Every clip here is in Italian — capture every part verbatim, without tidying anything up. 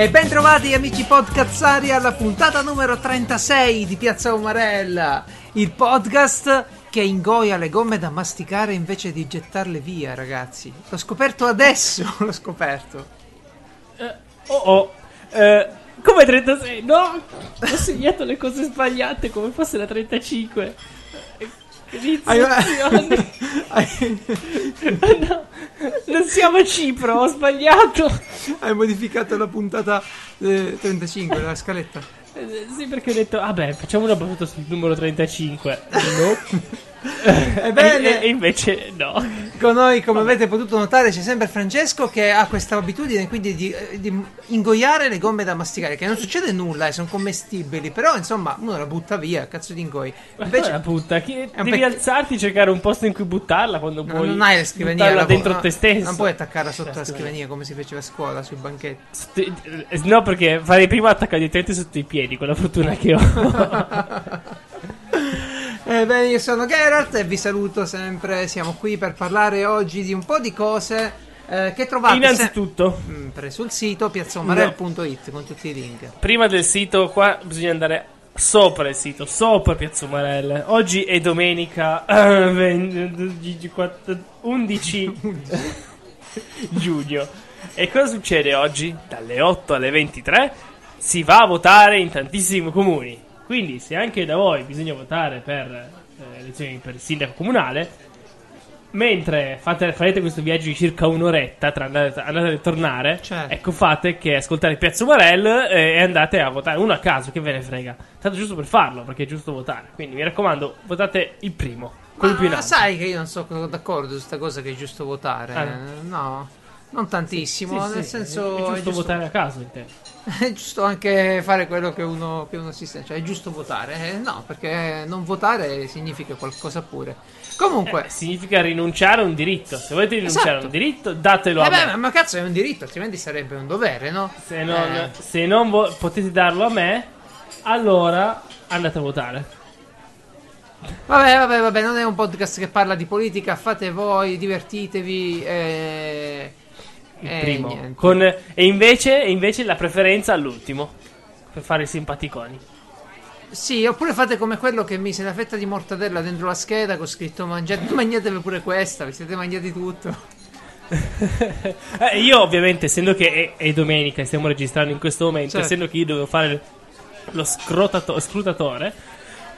E ben trovati amici podcazzari alla puntata numero trentasei di Piazza Umarella, il podcast che ingoia le gomme da masticare invece di gettarle via, ragazzi. L'ho scoperto adesso, l'ho scoperto. Eh, oh oh, eh, come trentasei? No, ho segnato le cose sbagliate come fosse la trentacinque. Hai... Hai... No, non siamo a Cipro, ho sbagliato. Hai modificato la puntata eh, trentacinque, la scaletta. Eh, sì, perché ho detto, vabbè, ah facciamo una battuta sul numero trentacinque. No. Ebbene, e, e invece no. Con noi, come avete potuto notare, c'è sempre Francesco che ha questa abitudine quindi di, di ingoiare le gomme da masticare, che non succede nulla, eh, sono commestibili, però insomma uno la butta via, cazzo di ingoi. Invece la butta, devi pec... alzarti e cercare un posto in cui buttarla quando no, vuoi. Non hai la scrivania la dentro no, te stesso. Non puoi attaccarla sotto la scrivania come si faceva a scuola sui banchetti. St- no, perché farei prima attaccare direttamente sotto i piedi, con la fortuna che ho. Eh bene, io sono Geralt e vi saluto sempre, siamo qui per parlare oggi di un po' di cose eh, che trovate innanzitutto sempre sul sito piazza umarella punto it con tutti i link. Prima del sito qua bisogna andare sopra il sito, sopra Piazza Umarella. Oggi è domenica undici giugno e cosa succede oggi? Dalle otto alle ventitré si va a votare in tantissimi comuni. Quindi se anche da voi bisogna votare per eh, elezioni per il sindaco comunale, mentre fate, farete questo viaggio di circa un'oretta tra andate, andate e tornare, certo. Ecco, fate che ascoltare Piazza Umarella e, e andate a votare uno a caso, che ve ne frega. Tanto giusto per farlo, perché è giusto votare. Quindi mi raccomando, votate il primo, quello più in alto. Ma sai che io non sono d'accordo su questa cosa che è giusto votare, ah, no? Non tantissimo, sì, sì, nel sì, senso è giusto, è giusto votare a caso in te. È giusto anche fare quello che uno, che uno si sente, cioè è giusto votare, eh, no, perché non votare significa qualcosa pure. Comunque eh, significa rinunciare a un diritto. Se volete rinunciare esatto. a un diritto, datelo eh a beh, me. Ma cazzo, è un diritto, altrimenti sarebbe un dovere, no? Se non, eh. se non vo- potete darlo a me, allora andate a votare. Vabbè, vabbè, vabbè, non è un podcast che parla di politica, fate voi, divertitevi. Eh... Il eh, primo con, e invece, invece la preferenza all'ultimo per fare i simpaticoni. Sì, oppure fate come quello che mise la fetta di mortadella dentro la scheda con scritto mangiate, mangiatevi pure questa, vi siete mangiati tutto. eh, io ovviamente, essendo che è, è domenica e stiamo registrando in questo momento, certo. Essendo che io dovevo fare lo scrotato, scrutatore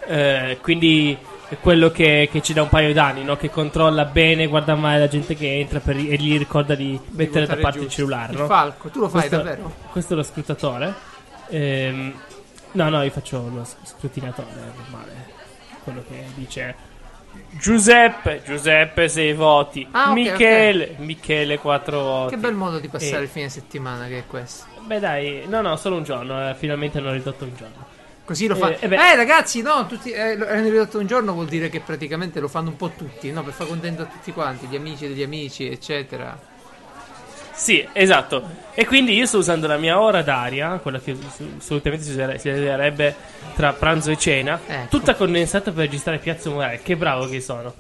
eh, quindi quello che, che c'è da un paio d'anni, no? Che controlla bene, guarda mai la gente che entra per, e gli ricorda di, di mettere da parte giusto. Il cellulare, no? Il falco, tu lo fai questo, davvero? Questo è lo scrutatore. Ehm, no, no, io faccio lo scrutinatore normale. Quello che dice Giuseppe, Giuseppe sei voti, ah, okay, Michele, okay. Michele quattro voti. Che bel modo di passare e... il fine settimana che è questo. Beh dai, no no, solo un giorno, eh, finalmente hanno ridotto un giorno. Così lo fanno. Eh, eh, eh ragazzi, no, tutti eh, hanno ridotto un giorno, vuol dire che praticamente lo fanno un po' tutti, no? Per far contento a tutti quanti, gli amici degli amici, eccetera. Sì, esatto. E quindi io sto usando la mia ora d'aria, quella che assolutamente si userebbe tra pranzo e cena, ecco. Tutta condensata per registrare Piazza Umarella. Che bravo che sono.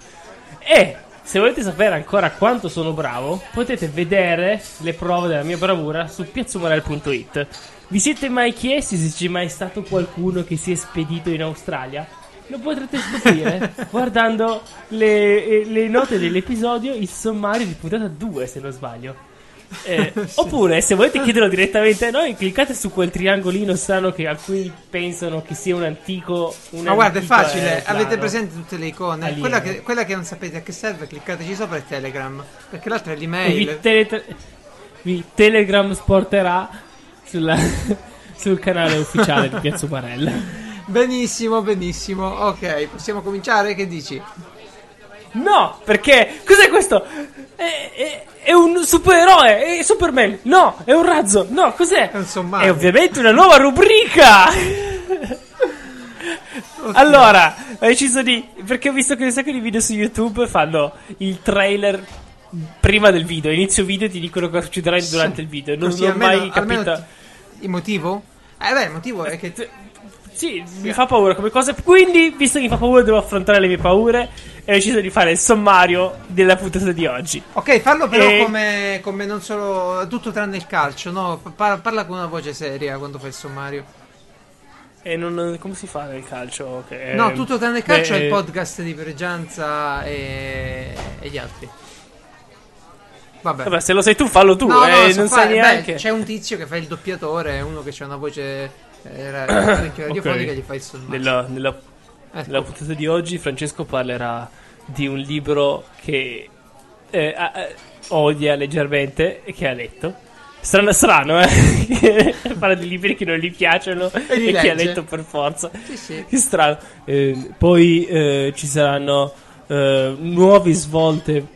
E se volete sapere ancora quanto sono bravo, potete vedere le prove della mia bravura su piazza umarella punto it. Vi siete mai chiesti se c'è mai stato qualcuno che si è spedito in Australia? Lo potrete scoprire guardando le, le note dell'episodio, il sommario di puntata due, se non sbaglio. Eh, sì. Oppure, se volete chiederlo direttamente a noi, cliccate su quel triangolino strano che alcuni pensano che sia un antico... Un Ma guarda, è facile, plano. Avete presente tutte le icone? Quella che, quella che non sapete a che serve, cliccateci sopra il Telegram, perché l'altra è l'email. Vi, tele- vi Telegram sporterà... Sulla, sul canale ufficiale di Piazza Umarella. Benissimo, benissimo. Ok, possiamo cominciare? Che dici? No, perché cos'è questo? È, è, è un supereroe, è Superman. No, è un razzo. No, cos'è? È un sommario. È ovviamente una nuova rubrica. Oddio. Allora, ho deciso di perché ho visto che un sacco di video su YouTube fanno il trailer prima del video, inizio video e ti dicono cosa succederà sì. durante il video. Non, sì, non almeno, ho mai capito. Ti... Il motivo? Eh beh, il motivo è che Sì, mi fa paura come cosa. Quindi, visto che mi fa paura, devo affrontare le mie paure. E ho deciso di fare il sommario della puntata di oggi. Ok, fallo però e... come, come non solo tutto tranne il calcio, no? Parla, parla con una voce seria quando fai il sommario. E non, come si fa nel calcio? Okay. No, tutto tranne il calcio e... è il podcast di Pregianza e, e gli altri. Vabbè. Vabbè, se lo sai tu, fallo tu. No, eh, no, non so sai fare. Neanche. Beh, c'è un tizio che fa il doppiatore, uno che c'ha una voce eh, radiofonica, okay. Gli fa il sommario. Nella, nella, ecco. nella puntata di oggi, Francesco parlerà di un libro che eh, odia leggermente e che ha letto. Strano, strano, eh? Parla di libri che non gli piacciono e, li e che ha letto per forza. Sì, sì. Che strano. Eh, poi eh, ci saranno eh, nuove svolte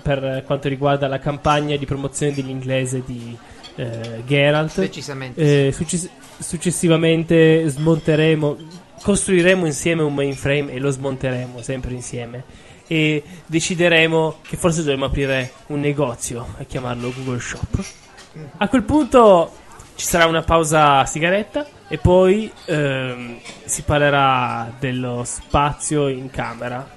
per quanto riguarda la campagna di promozione dell'inglese di eh, Geralt. Decisamente. Eh, success- successivamente smonteremo, costruiremo insieme un mainframe e lo smonteremo sempre insieme. E decideremo che forse dovremmo aprire un negozio e chiamarlo Google Shop. A quel punto ci sarà una pausa sigaretta e poi ehm, si parlerà dello spazio in camera.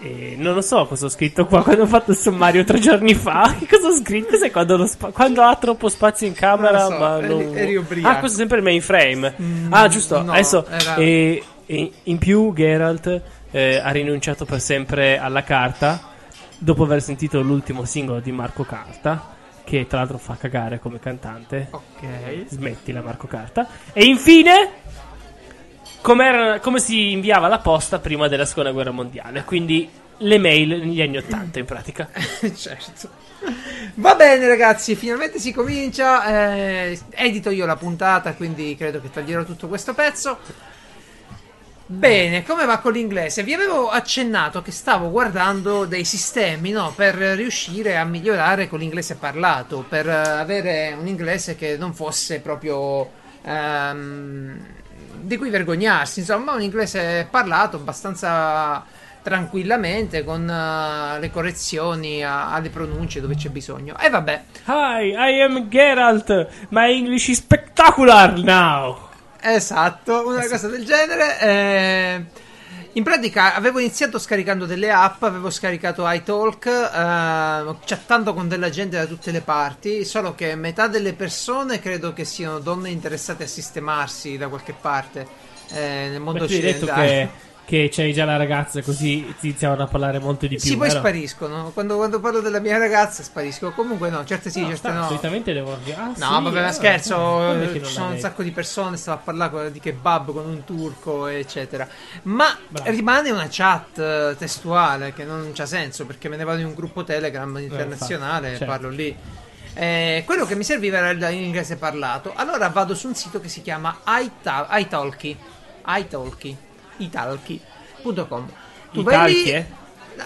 E non lo so cosa ho scritto qua quando ho fatto il sommario tre giorni fa. Che cosa ho scritto? Se quando, lo spa- quando ha troppo spazio in camera, non lo so, ma non... eri ubriaco. Ah, questo è sempre il mainframe. Mm, ah, giusto. No, adesso era... e, e in più Geralt eh, ha rinunciato per sempre alla carta dopo aver sentito l'ultimo singolo di Marco Carta, che tra l'altro fa cagare come cantante. Ok, smettila Marco Carta. E infine come si inviava la posta prima della seconda guerra mondiale, quindi le mail negli anni ottanta in pratica. Certo. Va bene ragazzi, finalmente si comincia. eh, edito io la puntata, quindi credo che taglierò tutto questo pezzo. Bene, come va con l'inglese? Vi avevo accennato che stavo guardando dei sistemi, no, per riuscire a migliorare con l'inglese parlato, per avere un inglese che non fosse proprio ehm, di cui vergognarsi, insomma, un inglese parlato abbastanza tranquillamente con uh, le correzioni a, alle pronunce dove c'è bisogno. E vabbè. Hi, I am Geralt. My English is spectacular now. Esatto, una esatto. cosa del genere. eh, in pratica avevo iniziato scaricando delle app, avevo scaricato iTalk, eh, chattando con della gente da tutte le parti, solo che metà delle persone credo che siano donne interessate a sistemarsi da qualche parte eh, nel mondo occidentale. Hai detto che, che c'hai già la ragazza, così ti iniziavano a parlare molto di più. Sì, poi vero? Spariscono, quando, quando parlo della mia ragazza sparisco, comunque no, certe sì, no, certe sta, no solitamente devo ah, no, vabbè, sì, scherzo, eh, ci sono un sacco di persone, stavo a parlare di kebab con un turco eccetera, ma bravo. Rimane una chat testuale che non c'ha senso, perché me ne vado in un gruppo Telegram internazionale, eh, infatti, parlo certo. lì. Eh, quello che mi serviva era l'inglese parlato, allora vado su un sito che si chiama italki italki italki punto com. Tu vai lì,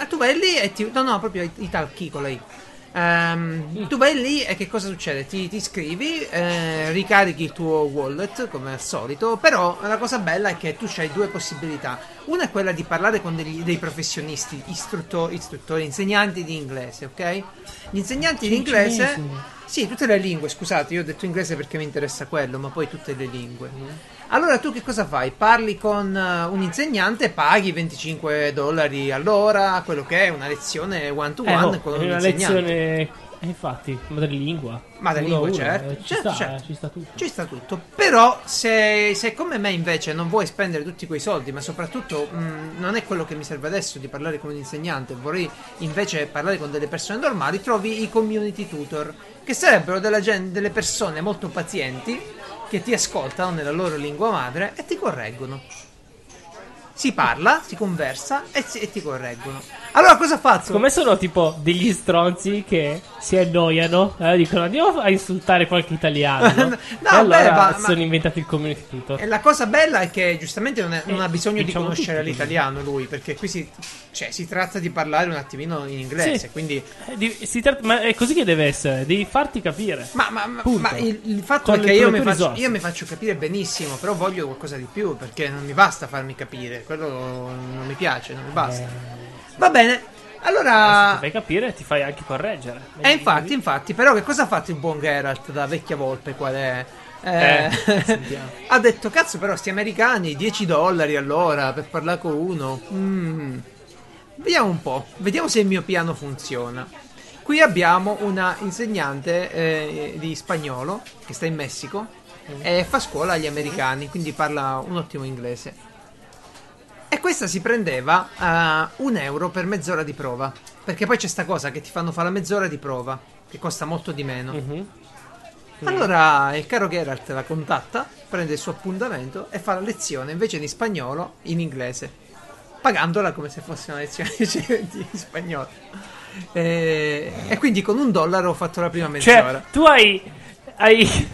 tu vai lì e ti, no no proprio italki con la i. Um, tu vai lì e che cosa succede? Ti, ti iscrivi, eh, ricarichi il tuo wallet come al solito, però la cosa bella è che tu c'hai due possibilità. Una è quella di parlare con degli, dei professionisti, istruttori, istruttori, insegnanti di inglese, ok? Gli insegnanti di inglese, sì, tutte le lingue, scusate, io ho detto inglese perché mi interessa quello, ma poi tutte le lingue. Allora tu che cosa fai? Parli con uh, un insegnante, paghi venticinque dollari all'ora, quello che è una lezione one to one eh, no, con un insegnante. Una lezione, infatti, madrelingua. Madrelingua, uno, certo. Uno, ci certo, sta, certo. Eh, ci sta tutto. Ci sta tutto. Però se, se come me invece non vuoi spendere tutti quei soldi, ma soprattutto mh, non è quello che mi serve adesso di parlare con un insegnante, vorrei invece parlare con delle persone normali, trovi i community tutor, che sarebbero della gente, delle persone molto pazienti, che ti ascoltano nella loro lingua madre e ti correggono. Si parla, si conversa e, si, e ti correggono. Allora cosa faccio? Come sono tipo degli stronzi che si annoiano e eh, dicono andiamo a insultare qualche italiano. no, e allora beh, ma, sono ma... inventati il community tutor. E la cosa bella è che giustamente non, è, non eh, ha bisogno diciamo di conoscere l'italiano lui, perché qui si, cioè, si tratta di parlare un attimino in inglese. Sì, quindi di, si tratta, ma è così che deve essere, devi farti capire. Ma, ma, ma, ma il, il fatto con è che io mi, faccio, io mi faccio capire benissimo, però voglio qualcosa di più, perché non mi basta farmi capire, quello non mi piace, non mi basta. Eh, Va bene, allora... Se ti fai capire ti fai anche correggere. E eh, infatti, infatti, però che cosa ha fatto il buon Geralt da vecchia volpe? Qual è? Eh, eh, ha detto cazzo, però sti americani dieci dollari all'ora per parlare con uno. Mm. Vediamo un po', vediamo se il mio piano funziona. Qui abbiamo una insegnante eh, di spagnolo che sta in Messico mm. e fa scuola agli americani, quindi parla un ottimo inglese. E questa si prendeva uh, un euro per mezz'ora di prova, perché poi c'è sta cosa che ti fanno fare la mezz'ora di prova che costa molto di meno. Mm-hmm. Allora il caro Geralt la contatta, prende il suo appuntamento e fa la lezione invece di spagnolo in inglese, pagandola come se fosse una lezione di spagnolo. E, e quindi con un dollaro ho fatto la prima mezz'ora. Cioè, tu hai, hai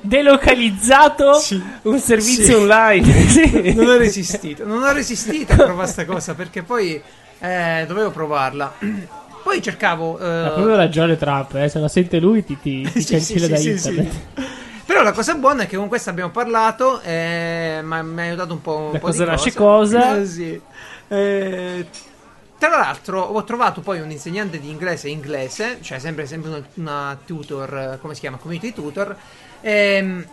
delocalizzato sì. un servizio sì. online. Sì. Non ho resistito, non ho resistito a provare sta cosa, perché poi eh, dovevo provarla. Poi cercavo... Uh... Ha proprio ragione Trump, eh? Se la sente lui ti, ti, ti sì, cancella sì, da sì, internet. Sì. Però la cosa buona è che con questa abbiamo parlato, eh, ma mi ha aiutato un po', un po' cosa di nasce cosa. cosa. Eh, sì. eh, tra l'altro ho trovato poi un insegnante di inglese inglese, cioè sempre, sempre una, una tutor, come si chiama? Community tutor. Ehm...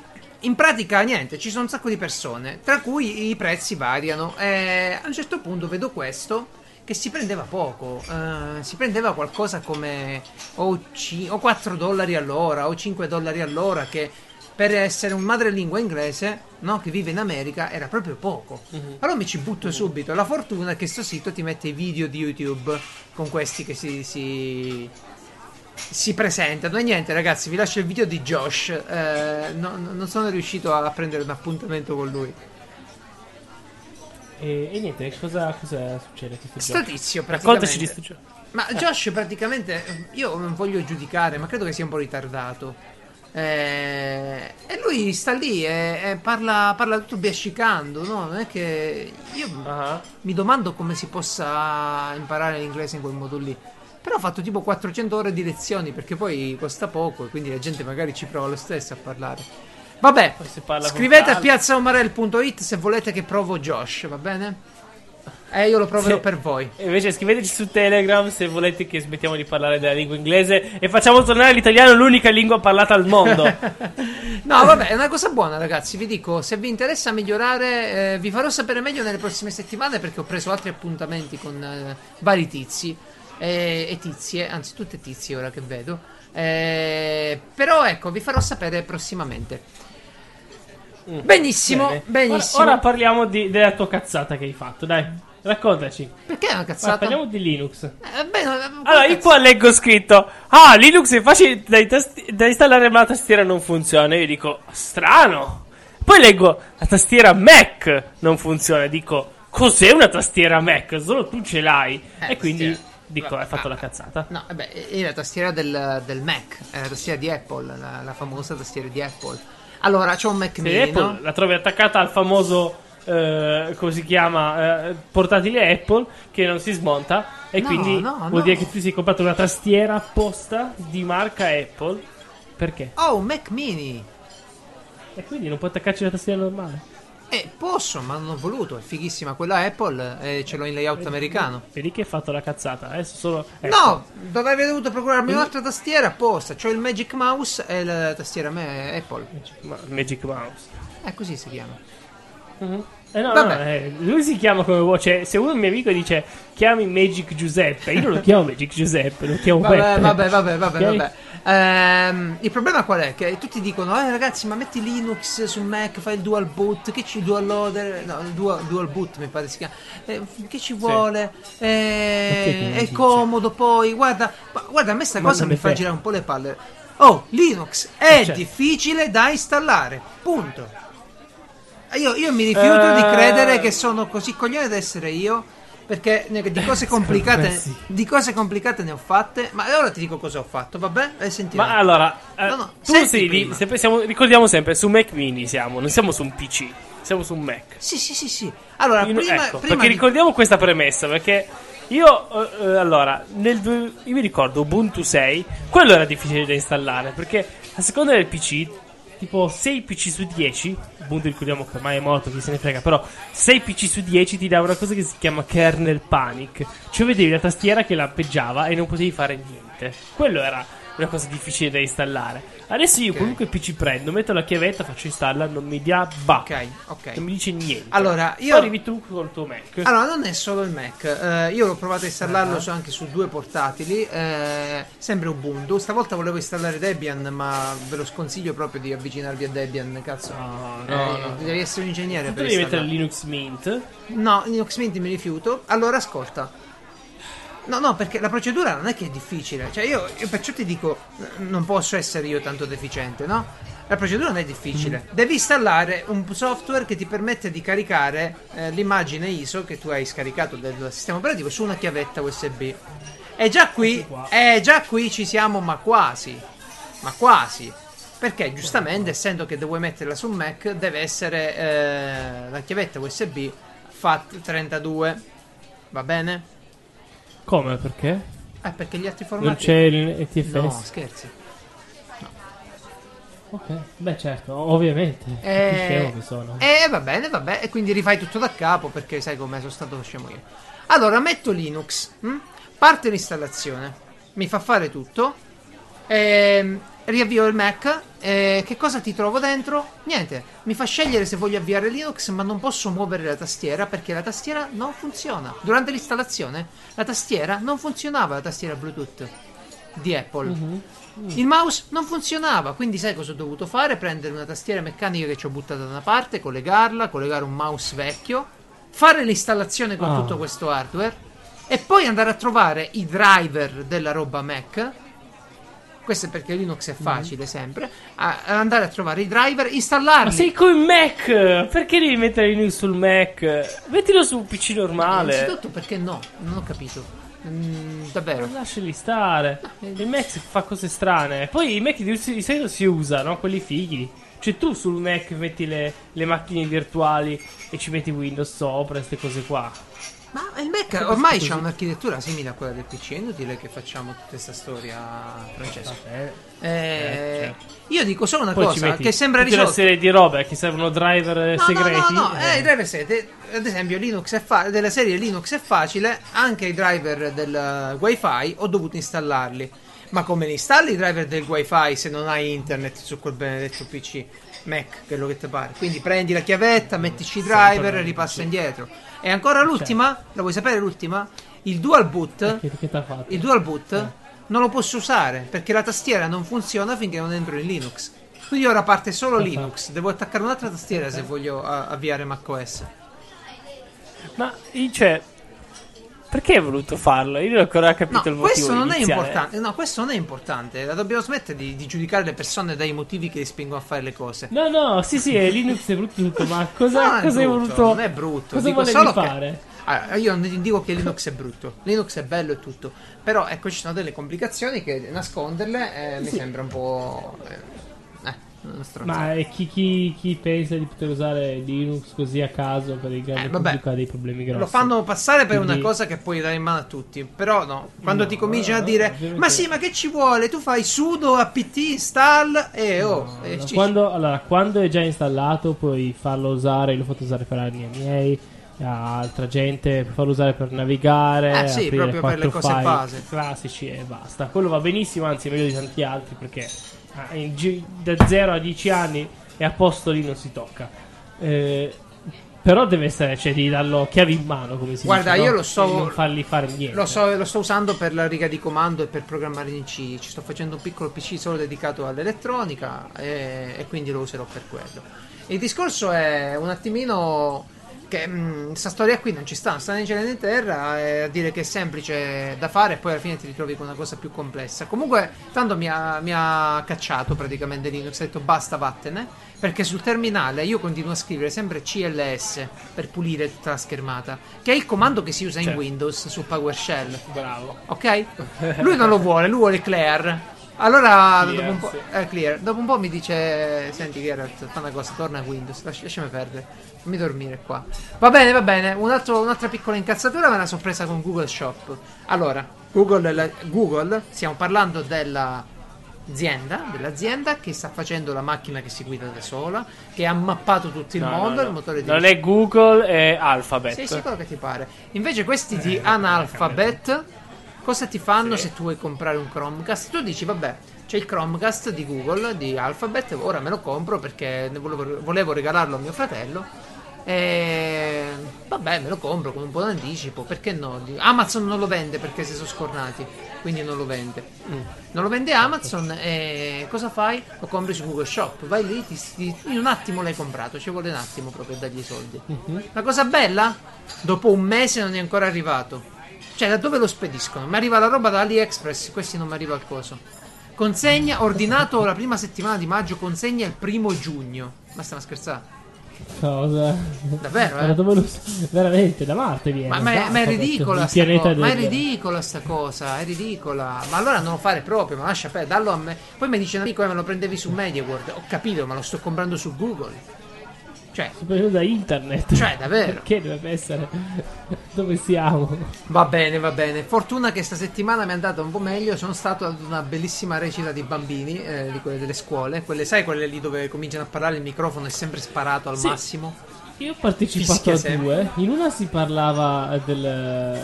In pratica niente, ci sono un sacco di persone, tra cui i prezzi variano. Eh, a un certo punto vedo questo... che si prendeva poco, eh, si prendeva qualcosa come o, c- o quattro dollari all'ora o cinque dollari all'ora, che per essere un madrelingua inglese, no, che vive in America era proprio poco. Mm-hmm. Allora mi ci butto mm-hmm. subito. La fortuna è che sto sito ti mette i video di YouTube con questi che si, si, si presentano. E niente ragazzi, vi lascio il video di Josh, eh, no, no, non sono riuscito a prendere un appuntamento con lui. E, e niente, cosa, cosa succede? Sto tizio praticamente di sto gioco. Ma Josh praticamente, io non voglio giudicare, ma credo che sia un po' ritardato, eh, e lui sta lì e, e parla, parla tutto biascicando, no? Non è che io uh-huh. mi domando come si possa imparare l'inglese in quel modo lì. Però ho fatto tipo quattrocento ore di lezioni, perché poi costa poco e quindi la gente magari ci prova lo stesso a parlare. Vabbè, scrivete a piazza umarell punto it se volete che provo Josh, va bene? Eh, io lo proverò sì. per voi. E invece scriveteci su Telegram se volete che smettiamo di parlare della lingua inglese e facciamo tornare l'italiano, l'unica lingua parlata al mondo. No, vabbè, è una cosa buona ragazzi, vi dico, se vi interessa migliorare, eh, vi farò sapere meglio nelle prossime settimane, perché ho preso altri appuntamenti con eh, vari tizi eh, e tizie, anzi tutte tizie ora che vedo, eh, però ecco, vi farò sapere prossimamente. Benissimo, bene. benissimo. Ora, ora parliamo di, della tua cazzata che hai fatto, dai, raccontaci. Perché è una cazzata? Guarda, parliamo di Linux. Eh, beh, allora, io qua leggo scritto: ah, Linux è facile da, tasti- da installare, ma la tastiera non funziona. Io dico, strano. Poi leggo, la tastiera Mac non funziona. Dico, cos'è una tastiera Mac? Solo tu ce l'hai. Eh, e quindi tastiera. dico, hai fatto ah, la cazzata. No, vabbè, è la tastiera del, del Mac, è la tastiera di Apple, la, la famosa tastiera di Apple. Allora, c'è un Mac sì, mini, Apple, no? La trovi attaccata al famoso, eh, come si chiama, eh, portatile Apple, che non si smonta. E no, quindi no, vuol no. dire che tu sei comprato una tastiera apposta di marca Apple. Perché? Oh, un Mac mini. E quindi non puoi attaccarci una tastiera normale? Eh, posso, ma non ho voluto. È fighissima quella Apple, eh, ce l'ho in layout eh, americano. Vedi che hai fatto la cazzata, adesso solo Apple. No, dove avevi dovuto procurarmi quindi... un'altra tastiera apposta. C'ho il Magic Mouse e la tastiera me Apple Magic, Magic Mouse. Eh, così si chiama. Uh-huh. Eh no, no eh, lui si chiama come vuoi. Cioè, se uno mio amico dice chiami Magic Giuseppe, io non lo chiamo Magic Giuseppe, lo chiamo vabbè, Peppe. Vabbè, vabbè, vabbè, okay. vabbè. Ehm, il problema qual è? Che tutti dicono: eh, ragazzi, ma metti Linux su Mac, fai il dual boot, che ci dual loader, no, dual, dual boot mi pare si chiama, eh, che ci vuole, sì. eh, è comodo. Poi guarda, guarda, a me sta cosa mi fa girare un po' le palle. Oh, Linux è cioè. difficile da installare, punto. Io, io mi rifiuto uh... di credere che sono così coglione ad essere io, perché di cose complicate sì. di cose complicate ne ho fatte. Ma allora ti dico cosa ho fatto, vabbè? Eh, ma allora eh, no, no, tu sei lì, se pensiamo, ricordiamo sempre su Mac mini siamo, non siamo su un P C, siamo su un Mac. Sì, sì, sì, sì. Allora, io, prima, ecco, prima perché di... ricordiamo questa premessa, perché io eh, allora nel due, io mi ricordo Ubuntu sei, quello era difficile da installare, perché a seconda del P C tipo sei PC su dieci, Ubuntu ricordiamo che ormai è morto, chi se ne frega, però sei PC su dieci ti dà una cosa che si chiama kernel panic, cioè vedevi la tastiera che lampeggiava e non potevi fare niente. Quello era una cosa difficile da installare. Adesso io okay. qualunque P C prendo, metto la chiavetta, faccio installa, non mi dia bah. Ok, ok. Non mi dice niente. Allora, io arrivi tu col tuo Mac. Allora, non è solo il Mac. Uh, io l'ho provato a installarlo uh-huh. anche su due portatili. Uh, sempre Ubuntu. Stavolta volevo installare Debian, ma ve lo sconsiglio proprio di avvicinarvi a Debian. Cazzo, no, eh, no, no. Devi essere un ingegnere. Tu per devi mettere Linux Mint. No, Linux Mint mi rifiuto. Allora, ascolta. No, no, perché la procedura non è che è difficile. Cioè io, io perciò ti dico, non posso essere io tanto deficiente, no? La procedura non è difficile. Mm. Devi installare un software che ti permette di caricare eh, l'immagine I S O che tu hai scaricato dal sistema operativo su una chiavetta U S B. E già qui, e già qui ci siamo, ma quasi. Ma quasi. Perché giustamente, essendo che devo metterla su Mac, deve essere eh, la chiavetta U S B F A T trentadue. Va bene? Come? Perché? Eh, perché gli altri formati... Non c'è il E T F S? No, scherzi. No. Ok, beh certo, ovviamente. E... scemo che sono. Eh, va bene, va bene. E quindi rifai tutto da capo, perché sai come sono stato scemo io. Allora, metto Linux. Mh? Parte l'installazione. Mi fa fare tutto. Ehm... Riavvio il Mac, eh, che cosa ti trovo dentro? Niente, mi fa scegliere se voglio avviare Linux, ma non posso muovere la tastiera perché la tastiera non funziona. Durante l'installazione la tastiera non funzionava, la tastiera Bluetooth di Apple. Uh-huh. Uh-huh. Il mouse non funzionava, quindi sai cosa ho dovuto fare? Prendere una tastiera meccanica che ci ho buttato da una parte, collegarla, collegare un mouse vecchio, fare l'installazione con oh. tutto questo hardware e poi andare a trovare i driver della roba Mac. Questo è perché Linux è facile mm. sempre. A andare a trovare i driver, installarli. Ma sei con Mac? Perché devi mettere Linux sul Mac? Mettilo su un P C normale. Innanzitutto perché no? Non ho capito. Mm, davvero. Ma lasciali stare. No. Il Mac fa cose strane. Poi i Mac di solito si usano, quelli fighi. Cioè tu sul Mac metti le, le macchine virtuali e ci metti Windows sopra, queste cose qua. Ma il Mac ormai c'ha un'architettura simile a quella del P C, è inutile che facciamo tutta questa storia, Francesco. Eh, eh, io dico solo una cosa che sembra risolta. C'è una serie di robe che servono driver no, segreti. No, no, no, eh. Eh, i driver segreti, ad esempio Linux è fa- della serie Linux è facile, anche i driver del Wi-Fi ho dovuto installarli. Ma come li installi i driver del Wi-Fi se non hai internet su quel benedetto P C? Mac, quello che ti pare. Quindi prendi la chiavetta, mettici i driver e ripassa indietro. E ancora l'ultima, okay. la vuoi sapere l'ultima? Il dual boot. Che, che t'ha fatto? Il dual boot eh. non lo posso usare perché la tastiera non funziona finché non entro in Linux. Quindi ora parte solo okay. Linux. Devo attaccare un'altra tastiera okay. se voglio a- avviare macOS. Ma cioè, perché hai voluto farlo? Io non ho ancora capito no, il motivo. Questo non è importante. No, questo non è importante. La dobbiamo smettere di, di giudicare le persone dai motivi che li spingono a fare le cose. No, no, sì, sì, Linux è brutto tutto, ma cosa, no, cosa brutto, hai voluto? Non è brutto. Cosa dico volevi fare? Che... Allora, io non dico che Linux è brutto. Linux è bello e tutto. Però, ecco, ci sono delle complicazioni che nasconderle eh, mi sì. sembra un po'... Eh, ma eh, chi, chi, chi pensa di poter usare Linux così a caso per il grande eh, pubblico ha dei problemi grossi. Lo fanno passare per Quindi... una cosa che puoi dare in mano a tutti. Però no, quando no, ti cominciano no, a dire ovviamente... ma sì, ma che ci vuole? Tu fai sudo apt install e oh no, e no. Ci... Quando, allora, quando è già installato puoi farlo usare. Io l'ho fatto usare per anni ai miei, a altra gente, puoi farlo usare per navigare eh, sì, proprio per le cose base classici e basta. Quello va benissimo, anzi è meglio di tanti altri perché da zero a dieci anni e a posto lì non si tocca eh, però deve essere, cioè di darlo chiavi in mano come si guarda dice, io no? Lo so, non fargli fare niente. Lo, so, lo sto usando per la riga di comando e per programmare in C. Ci sto facendo un piccolo P C solo dedicato all'elettronica e, e quindi lo userò per quello. Il discorso è un attimino che mh, sta storia qui non ci sta, non sta né in cielo né in terra eh, a dire che è semplice da fare e poi alla fine ti ritrovi con una cosa più complessa. Comunque tanto mi ha, mi ha cacciato praticamente Linux, ha detto basta vattene, perché sul terminale io continuo a scrivere sempre C L S per pulire tutta la schermata, che è il comando che si usa in certo. Windows su PowerShell. Bravo. Ok? Lui non lo vuole, lui vuole clear. Allora, clear, dopo un po', sì. eh, clear. Dopo un po' mi dice: senti, Geralt, fa una cosa, torna a Windows, lasci- lasciami perdere, fammi dormire qua. Va bene, va bene. Un altro, un'altra piccola incazzatura me la sono presa con Google Shop. Allora, Google, la, Google, stiamo parlando della azienda, dell'azienda che sta facendo la macchina che si guida da sola, che ha mappato tutto il no, mondo. No, no. Il motore di non è Google, è Alphabet. Sì, sì, quello che ti pare. Invece, questi eh, di Analphabet. cosa ti fanno sì. se tu vuoi comprare un Chromecast? Tu dici, vabbè, c'è il Chromecast di Google, di Alphabet, ora me lo compro perché volevo, volevo regalarlo a mio fratello. E vabbè, me lo compro con un po' d'anticipo, perché no? Amazon non lo vende perché si sono scornati, quindi non lo vende. Mm. Non lo vende Amazon e cosa fai? Lo compri su Google Shop, vai lì, ti, ti, in un attimo l'hai comprato, ci vuole un attimo proprio a dargli i soldi. Mm-hmm. La cosa bella? Dopo un mese non è ancora arrivato. Cioè, da dove lo spediscono? Mi arriva la roba da AliExpress, questi non mi arriva il coso. Consegna, ordinato la prima settimana di maggio, consegna il primo giugno. Ma stiamo scherzando? Cosa? Davvero, eh? Ma dove lo... Veramente, da Marte viene. Ma, ma, è, ma è ridicola sta cosa. Ma è ridicola sta cosa, è ridicola. Ma allora non lo fare proprio, ma lascia per, dallo a me. Poi mi dice un amico, eh, me lo prendevi su MediaWorld. Ho capito, ma lo sto comprando su Google. Cioè, soprattutto da internet. Cioè, davvero. Perché dovrebbe essere dove siamo? Va bene, va bene. Fortuna che sta settimana mi è andata un po' meglio. Sono stato ad una bellissima recita di bambini, eh, di quelle delle scuole. Quelle, sai, quelle lì dove cominciano a parlare il microfono è sempre sparato al sì. massimo. Io ho partecipato Fischia a due. In una si parlava del,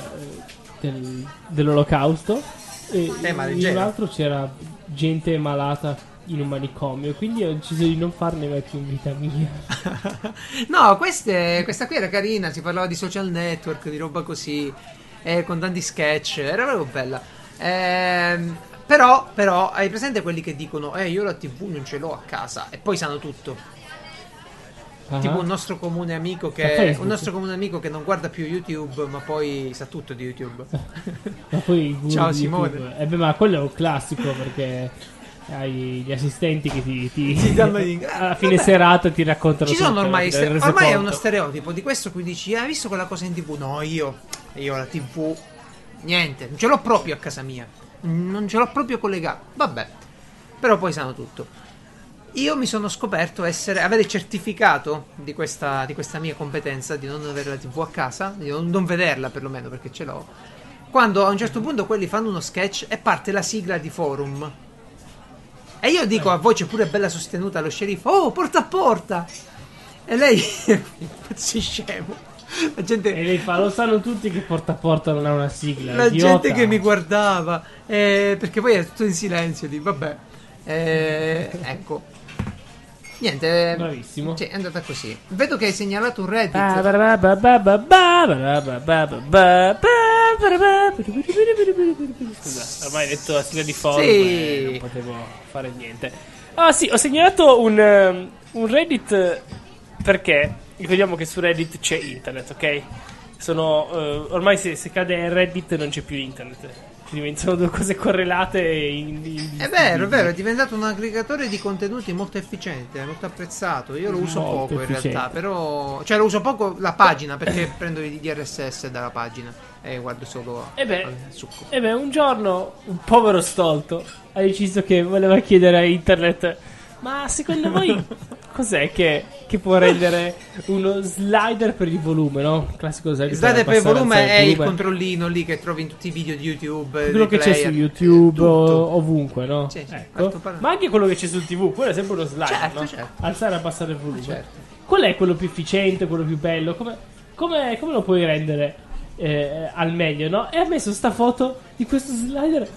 del dell'olocausto. E Tema in leggero. L'altro c'era gente malata in un manicomio, quindi ho deciso di non farne mai più in vita mia. No, queste, questa qui era carina, si parlava di social network, di roba così, eh, con tanti sketch, era proprio bella. Ehm, però, però, hai presente quelli che dicono, eh, io la tivù non ce l'ho a casa, e poi sanno tutto. Uh-huh. Tipo un nostro comune amico che un nostro comune amico che non guarda più YouTube, ma poi sa tutto di YouTube. Ma poi ciao Simone. Eh beh, ma quello è un classico, perché hai gli assistenti che ti, ti, ti danno gli... alla fine vabbè. Serata ti raccontano. Ci sono ormai st- ormai conto. È uno stereotipo di questo, qui dici, ah, hai visto quella cosa in TV? No, io io la TV niente, non ce l'ho proprio a casa mia, non ce l'ho proprio collegato. Vabbè, però poi sanno tutto. Io mi sono scoperto essere avere certificato di questa di questa mia competenza di non avere la TV a casa, di non, non vederla perlomeno, perché ce l'ho, quando a un certo punto quelli fanno uno sketch e parte la sigla di Forum. E io dico a voce pure bella sostenuta allo sceriffo, oh, porta a porta! E lei si scemo. La gente... E lei fa, lo sanno tutti che porta a porta non ha una sigla. La idiota. Gente che mi guardava, eh, perché poi è tutto in silenzio, di vabbè. Eh, ecco. Niente. Bravissimo. Cioè, è andata così. Vedo che hai segnalato un Reddit. Scusa, ormai hai detto la sigla di Forum sì. e non potevo fare niente. Ah sì, ho segnalato un, un Reddit, perché ricordiamo che su Reddit c'è internet, ok? Sono uh, ormai se, se cade Reddit non c'è più internet. Sono due cose correlate in, in, è vero, è vero, è diventato un aggregatore di contenuti molto efficiente, molto apprezzato. Io lo uso molto poco efficiente. In realtà, però cioè lo uso poco la pagina, perché prendo i D R S S dalla pagina e guardo solo e beh, al succo. E beh, un giorno un povero stolto ha deciso che voleva chiedere a internet, ma secondo voi cos'è che, che può rendere uno slider per il volume, no? Classico slider, slider per il volume è il controllino lì che trovi in tutti i video di YouTube, quello che player, c'è su YouTube, tutto. Ovunque, no? C'è, c'è, ecco. Ma anche quello che c'è sul TV, quello è sempre uno slider, certo, no? Certo. Alzare e abbassare il volume, certo. Qual è quello più efficiente, quello più bello? Come, come, come lo puoi rendere eh, al meglio, no? E ha messo sta foto di questo slider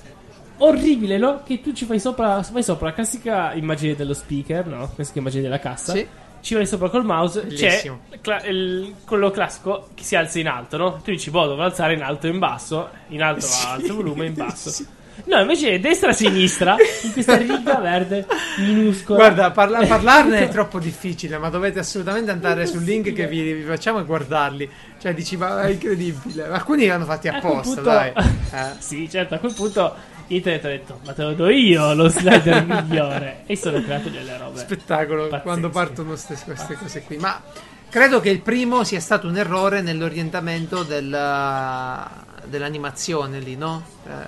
orribile, no? Che tu ci fai sopra, fai sopra la classica immagine dello speaker, no? Classica immagine della cassa. Sì. Ci vai sopra col mouse. Bellissimo. C'è cla- il, quello classico che si alza in alto, no? Tu dici, boh, devo alzare in alto e in basso. In alto sì. va alto volume, in basso. Sì. No, invece destra-sinistra, in questa riga verde minuscola. Guarda, parla- parlarne è troppo difficile, ma dovete assolutamente andare sul link che vi, vi facciamo e guardarli. Cioè, dici, ma è incredibile. Alcuni li hanno fatti apposta, punto... dai. Eh. Sì, certo, a quel punto... Internet ha detto, ma te lo do io lo slider migliore. E sono creato delle robe spettacolo pazzesche. Quando partono ste, queste cose qui. Ma credo che il primo sia stato un errore nell'orientamento della, dell'animazione lì, no?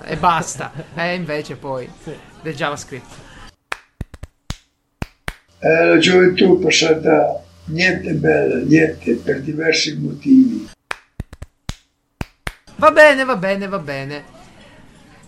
Eh, e basta. E invece poi sì. del JavaScript. Eh, la gioventù passata niente bella, niente, per diversi motivi. Va bene, va bene, va bene.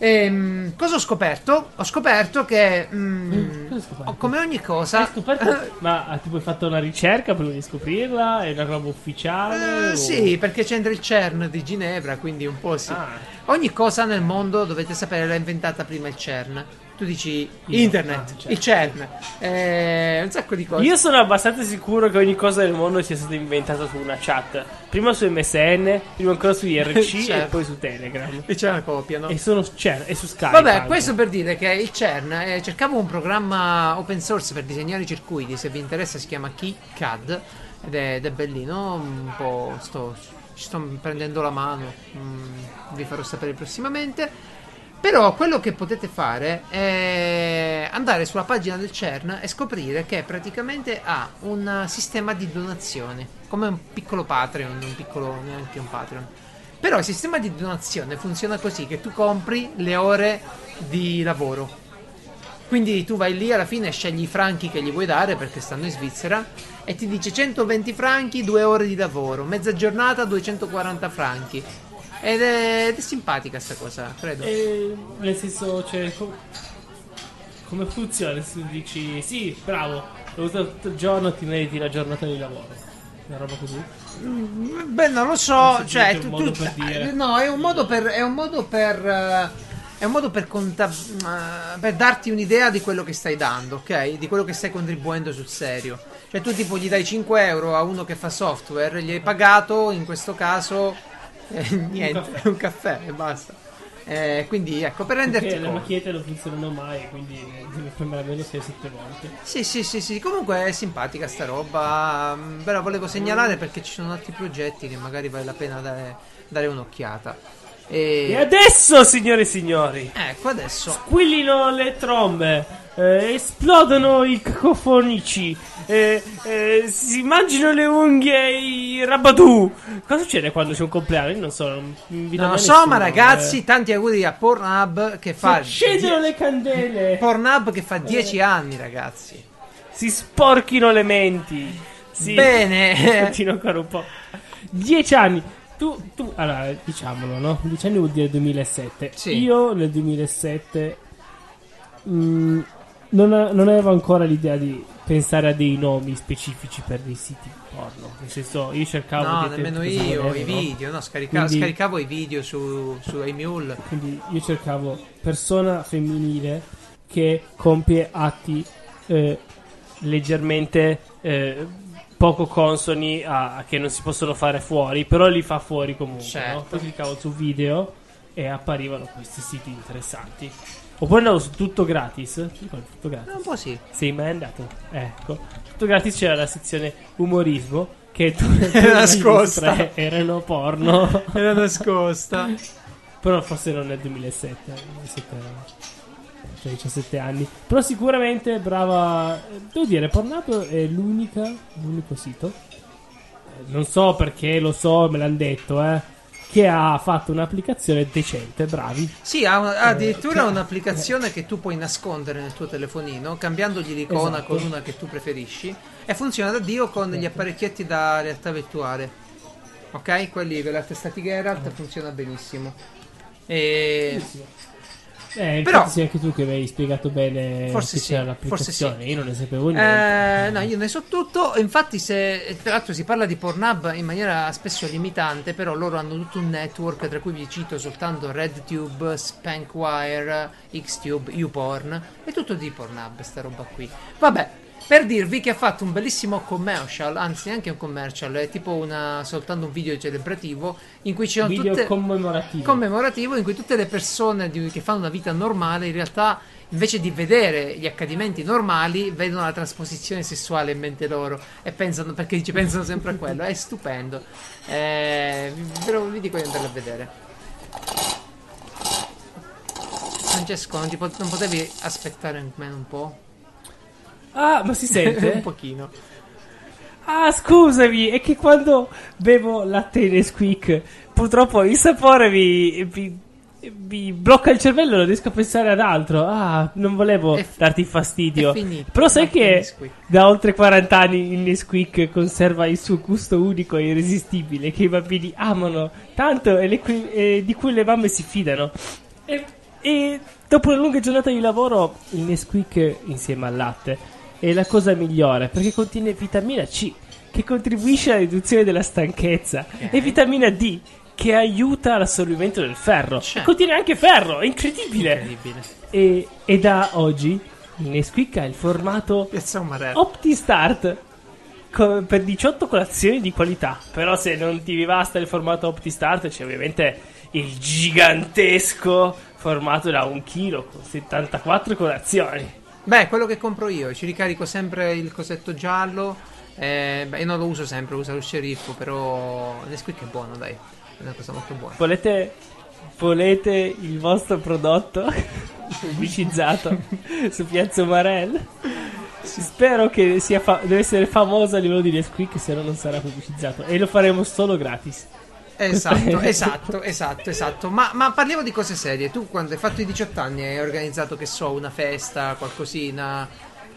Ehm, cosa ho scoperto? Ho scoperto che mm, cosa scoperto? come ogni cosa hai scoperto? Ma tipo hai fatto una ricerca prima di scoprirla? È una roba ufficiale? Eh, o... Sì, perché c'entra il CERN di Ginevra, quindi un po' sì. Ah. Ogni cosa nel mondo, dovete sapere, l'ha inventata prima il CERN. Tu dici Io, internet, ah, certo. il CERN, eh, un sacco di cose. Io sono abbastanza sicuro che ogni cosa del mondo sia stata inventata su una chat. Prima su M S N, prima ancora su I R C certo. e poi su Telegram. E c'è una copia, no? E, sono CERN, e su Skype. Vabbè, anche. Questo per dire che il CERN, eh, cercavo un programma open source per disegnare i circuiti. Se vi interessa si chiama KiCad ed è, ed è bellino, un po' sto, sto prendendo la mano, mm, vi farò sapere prossimamente. Però quello che potete fare è andare sulla pagina del CERN e scoprire che praticamente ha un sistema di donazione, come un piccolo Patreon, un piccolo neanche un Patreon. Però il sistema di donazione funziona così, che tu compri le ore di lavoro. Quindi tu vai lì, alla fine scegli i franchi che gli vuoi dare, perché stanno in Svizzera, e ti dice centoventi franchi, due ore di lavoro, mezza giornata, duecentoquaranta franchi. Ed è, ed è simpatica sta cosa, credo. E, nel senso, cioè, com- come funziona? Se dici, sì, bravo, l'ho usato tutto il giorno, ti meriti la giornata di lavoro. Una roba così? Mm, beh, non lo so, non cioè, tu, tu, per dire. No, è un modo per, è un modo per, è un modo per, conta- per darti un'idea di quello che stai dando, ok? Di quello che stai contribuendo sul serio. Cioè, tu tipo gli dai cinque euro a uno che fa software, gli hai pagato, in questo caso... Eh, niente, un caffè. un caffè e basta. Eh, quindi ecco, per renderti conto. Le macchinette non funzionano mai, quindi deve premere almeno sei sette volte. Sì, sì, sì, sì. Comunque è simpatica sta roba. Ve la volevo segnalare perché ci sono altri progetti che magari vale la pena dare, dare un'occhiata. E... e adesso, signore e signori, ecco adesso squillino le trombe, eh, esplodono i cacofonici, eh, eh, si mangiano le unghie i rabadù. Cosa succede quando c'è un compleanno? Io non so, non, non lo so, ma ragazzi, eh. tanti auguri a Pornhub che fa scendono die- le candele. Pornhub che fa dieci eh. anni, ragazzi. Si sporchino le menti. Sì. Bene, continuo ancora un po'. Dieci anni. Tu, tu, allora, diciamolo, no? Dieci anni vuol dire duemilasette. Sì. Io nel duemilasette mh, non, non avevo ancora l'idea di pensare a dei nomi specifici per dei siti porno. Nel senso, io cercavo... No, nemmeno io, volevo, i video, no? no scarica- quindi, scaricavo i video su, su iMule. Quindi io cercavo persona femminile che compie atti eh, leggermente... Eh, poco consoni a, che non si possono fare fuori, però li fa fuori comunque, certo. no? Poi cliccavo su video e apparivano questi siti interessanti. Oppure andavo su Tutto Gratis, tutto gratis. Un po' sì. Sì, ma è andato. Ecco. Tutto Gratis c'era la sezione umorismo che tu era nascosta, erano porno, era nascosta. Però forse non nel duemilasette, duemilasette cioè diciassette anni, però sicuramente brava. Devo dire, Pornhub è l'unica l'unico sito, non so perché, lo so, me l'hanno detto, eh, che ha fatto un'applicazione decente, bravi. Sì, ha, un, ha addirittura eh, un'applicazione eh. che tu puoi nascondere nel tuo telefonino, cambiandogli l'icona esatto. con una che tu preferisci, e funziona da Dio con esatto. gli apparecchietti da realtà virtuale, ok? Quelli ve li ha testati Geralt, eh. funziona benissimo. E... benissimo. Eh, però sei anche tu che avevi spiegato bene, forse sì, forse sì. Io non ne sapevo niente. Eh, no, io ne so tutto. Infatti, se tra l'altro si parla di Pornhub in maniera spesso limitante, però loro hanno tutto un network, tra cui vi cito soltanto RedTube, Spankwire, Xtube, YouPorn e tutto di Pornhub, sta roba qui. Vabbè, per dirvi che ha fatto un bellissimo commercial, anzi anche un commercial, è tipo una soltanto un video celebrativo in cui c'è un video tutte, commemorativo. commemorativo in cui tutte le persone di, che fanno una vita normale in realtà invece di vedere gli accadimenti normali vedono la trasposizione sessuale in mente loro e pensano, perché ci pensano sempre a quello, è stupendo, eh, però vi dico di andarlo a vedere. Francesco, non, ti pot- non potevi aspettare almeno un po'? Ah, ma si sente? Un pochino. Ah, scusami, è che quando bevo latte Nesquik purtroppo il sapore mi, mi, mi blocca il cervello, non riesco a pensare ad altro. Ah, non volevo è, darti fastidio. Però sai che da oltre quaranta anni il Nesquik conserva il suo gusto unico e irresistibile che i bambini amano tanto e, le, e di cui le mamme si fidano. E E dopo una lunga giornata di lavoro il Nesquik insieme al latte è la cosa migliore, perché contiene vitamina C, che contribuisce alla riduzione della stanchezza, okay, e vitamina D, che aiuta all'assorbimento del ferro. C'è. E contiene anche ferro, è incredibile, incredibile. E, e da oggi il Nesquik ha il formato OptiStart con, per diciotto colazioni di qualità. Però se non ti basta il formato OptiStart c'è ovviamente il gigantesco formato da un chilo con settantaquattro colazioni. Beh, quello che compro io, ci ricarico sempre il cosetto giallo, eh, beh, io non lo uso sempre, uso lo sceriffo, però Nesquik è buono, dai, è una cosa molto buona. Volete, volete il vostro prodotto pubblicizzato su Piazza Umarell? Sì. Spero che sia fa- deve essere famoso a livello di Nesquik, se no non sarà pubblicizzato e lo faremo solo gratis. Esatto, esatto, esatto, esatto. Ma, ma parliamo di cose serie. Tu quando hai fatto i diciotto anni hai organizzato, che so, una festa, qualcosina?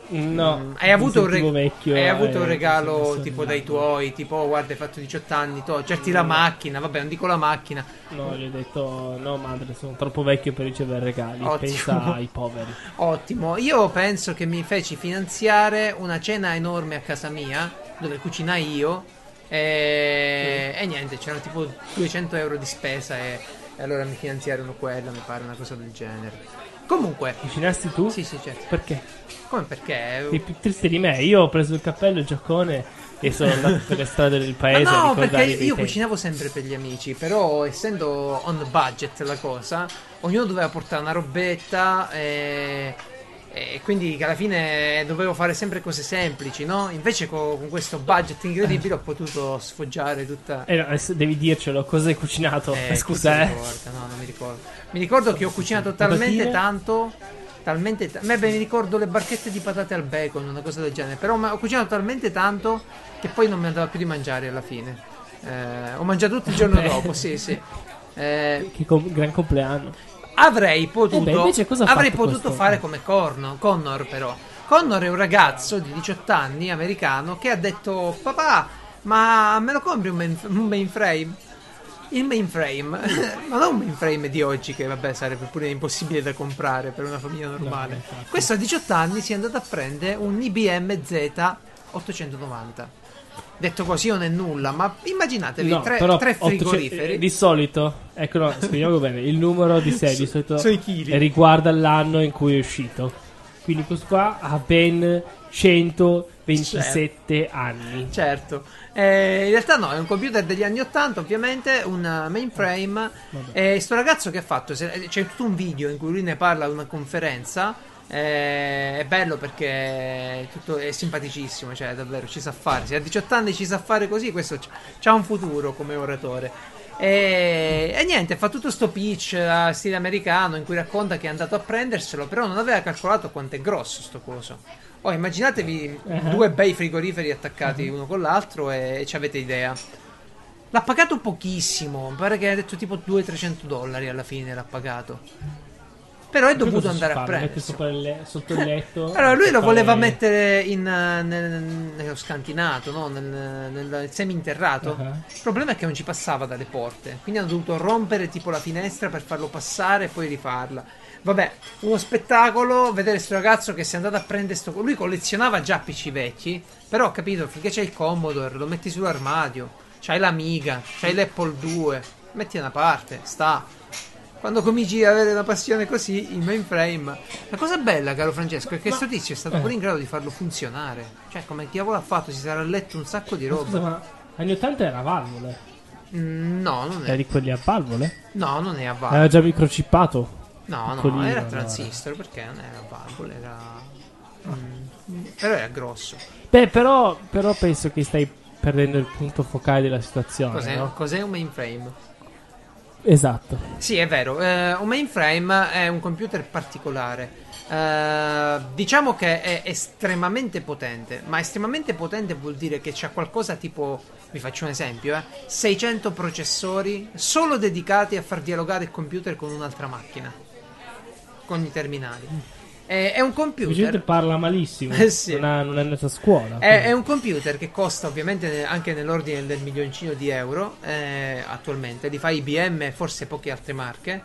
No. Mm, hai avuto un, reg- vecchio, hai eh, avuto un regalo tipo dai tuoi, tipo guarda hai fatto diciotto anni, to- certi no. La macchina, vabbè non dico la macchina. No, gli ho detto no madre, sono troppo vecchio per ricevere regali. Ottimo. Pensa ai poveri. Ottimo, io penso che mi feci finanziare una cena enorme a casa mia, dove cucinai io. E, sì. e niente, c'erano tipo duecento euro di spesa e, e allora mi finanziarono quello, mi pare una cosa del genere. Comunque, cucinasti tu? Sì, sì, certo. Perché? Come perché? Sei più triste di me, io ho preso il cappello, il giaccone e sono andato per le strade del paese. Ma no, a perché io tempi. cucinavo sempre per gli amici, però essendo on budget la cosa, ognuno doveva portare una robetta e... E quindi alla fine dovevo fare sempre cose semplici, no? Invece co- con questo budget incredibile ho potuto sfoggiare tutta... Eh no, adesso devi dircelo, cosa hai cucinato? Eh, Scusa, eh. Ricordo, no, non mi ricordo. Mi ricordo che ho cucinato talmente tanto... Talmente... T- beh, beh, mi ricordo le barchette di patate al bacon, una cosa del genere. Però ho cucinato talmente tanto che poi non mi andava più di mangiare alla fine. Eh, ho mangiato tutto il giorno dopo, sì, sì. Eh, che com- gran compleanno. Avrei potuto, eh beh, avrei potuto fare come Connor, Connor però. Connor è un ragazzo di diciotto anni, americano, che ha detto papà, ma me lo compri un, main, un mainframe? Il mainframe, ma non un mainframe di oggi che vabbè sarebbe pure impossibile da comprare per una famiglia normale. No, questo a diciotto anni si è andato a prendere un I B M Z ottocentonovanta. Detto così non è nulla, ma immaginatevi no, tre, tre frigoriferi. Eh, di solito, ecco, no, spieghiamo bene, il numero di serie di solito riguarda l'anno in cui è uscito. Quindi questo qua ha ben centoventisette certo. anni. Certo. Eh, in realtà no, è un computer degli anni ottanta, ovviamente, un mainframe. E eh, sto ragazzo che ha fatto, c'è tutto un video in cui lui ne parla ad una conferenza. Eh, è bello perché tutto è simpaticissimo, cioè davvero ci sa fare. Se a diciotto anni ci sa fare così, questo c'ha un futuro come oratore. E, e niente, fa tutto sto pitch a stile americano in cui racconta che è andato a prenderselo, però non aveva calcolato quanto è grosso sto coso. Oh, immaginatevi uh-huh. due bei frigoriferi attaccati uh-huh. uno con l'altro e, e ci avete idea. L'ha pagato pochissimo, mi pare che ha detto tipo duecento trecento dollari alla fine l'ha pagato. Però è dovuto andare a prendere sotto il letto. Allora lui lo voleva fare... mettere in, uh, nel, nello scantinato, no? nel, nel seminterrato. Uh-huh. Il problema è che non ci passava dalle porte, quindi hanno dovuto rompere tipo la finestra per farlo passare e poi rifarla. Vabbè, uno spettacolo vedere sto ragazzo che si è andato a prendere sto... Lui collezionava già P C vecchi, però ho capito, finché c'è il Commodore lo metti sull'armadio, c'hai l'Amiga, c'hai l'Apple due, metti da una parte, sta... Quando cominci ad avere una passione così, il mainframe. La cosa bella, caro Francesco, è che questo tizio è stato eh. pure in grado di farlo funzionare. Cioè, come diavolo ha fatto? Si sarà letto un sacco di roba. Scusa, ma anni ottanta era valvole? Mm, no, non è. Era di quelli a valvole? No, non è a valvole. Era già microchippato? No, no, era transistor, allora. Perché non era a valvole, era... Mm, però era grosso. Beh, però, però penso che stai perdendo il punto focale della situazione. Cos'è, no? Cos'è un mainframe? Esatto. Sì, è vero. Eh, un mainframe è un computer particolare. Eh, diciamo che è estremamente potente, ma estremamente potente vuol dire che c'è qualcosa tipo, vi faccio un esempio, eh, seicento processori solo dedicati a far dialogare il computer con un'altra macchina, con i terminali. Eh, è un computer. La gente parla malissimo, eh sì. non, ha, non è andata a scuola. È, è un computer che costa ovviamente anche nell'ordine del milioncino di euro. Eh, attualmente li fa I B M e forse poche altre marche.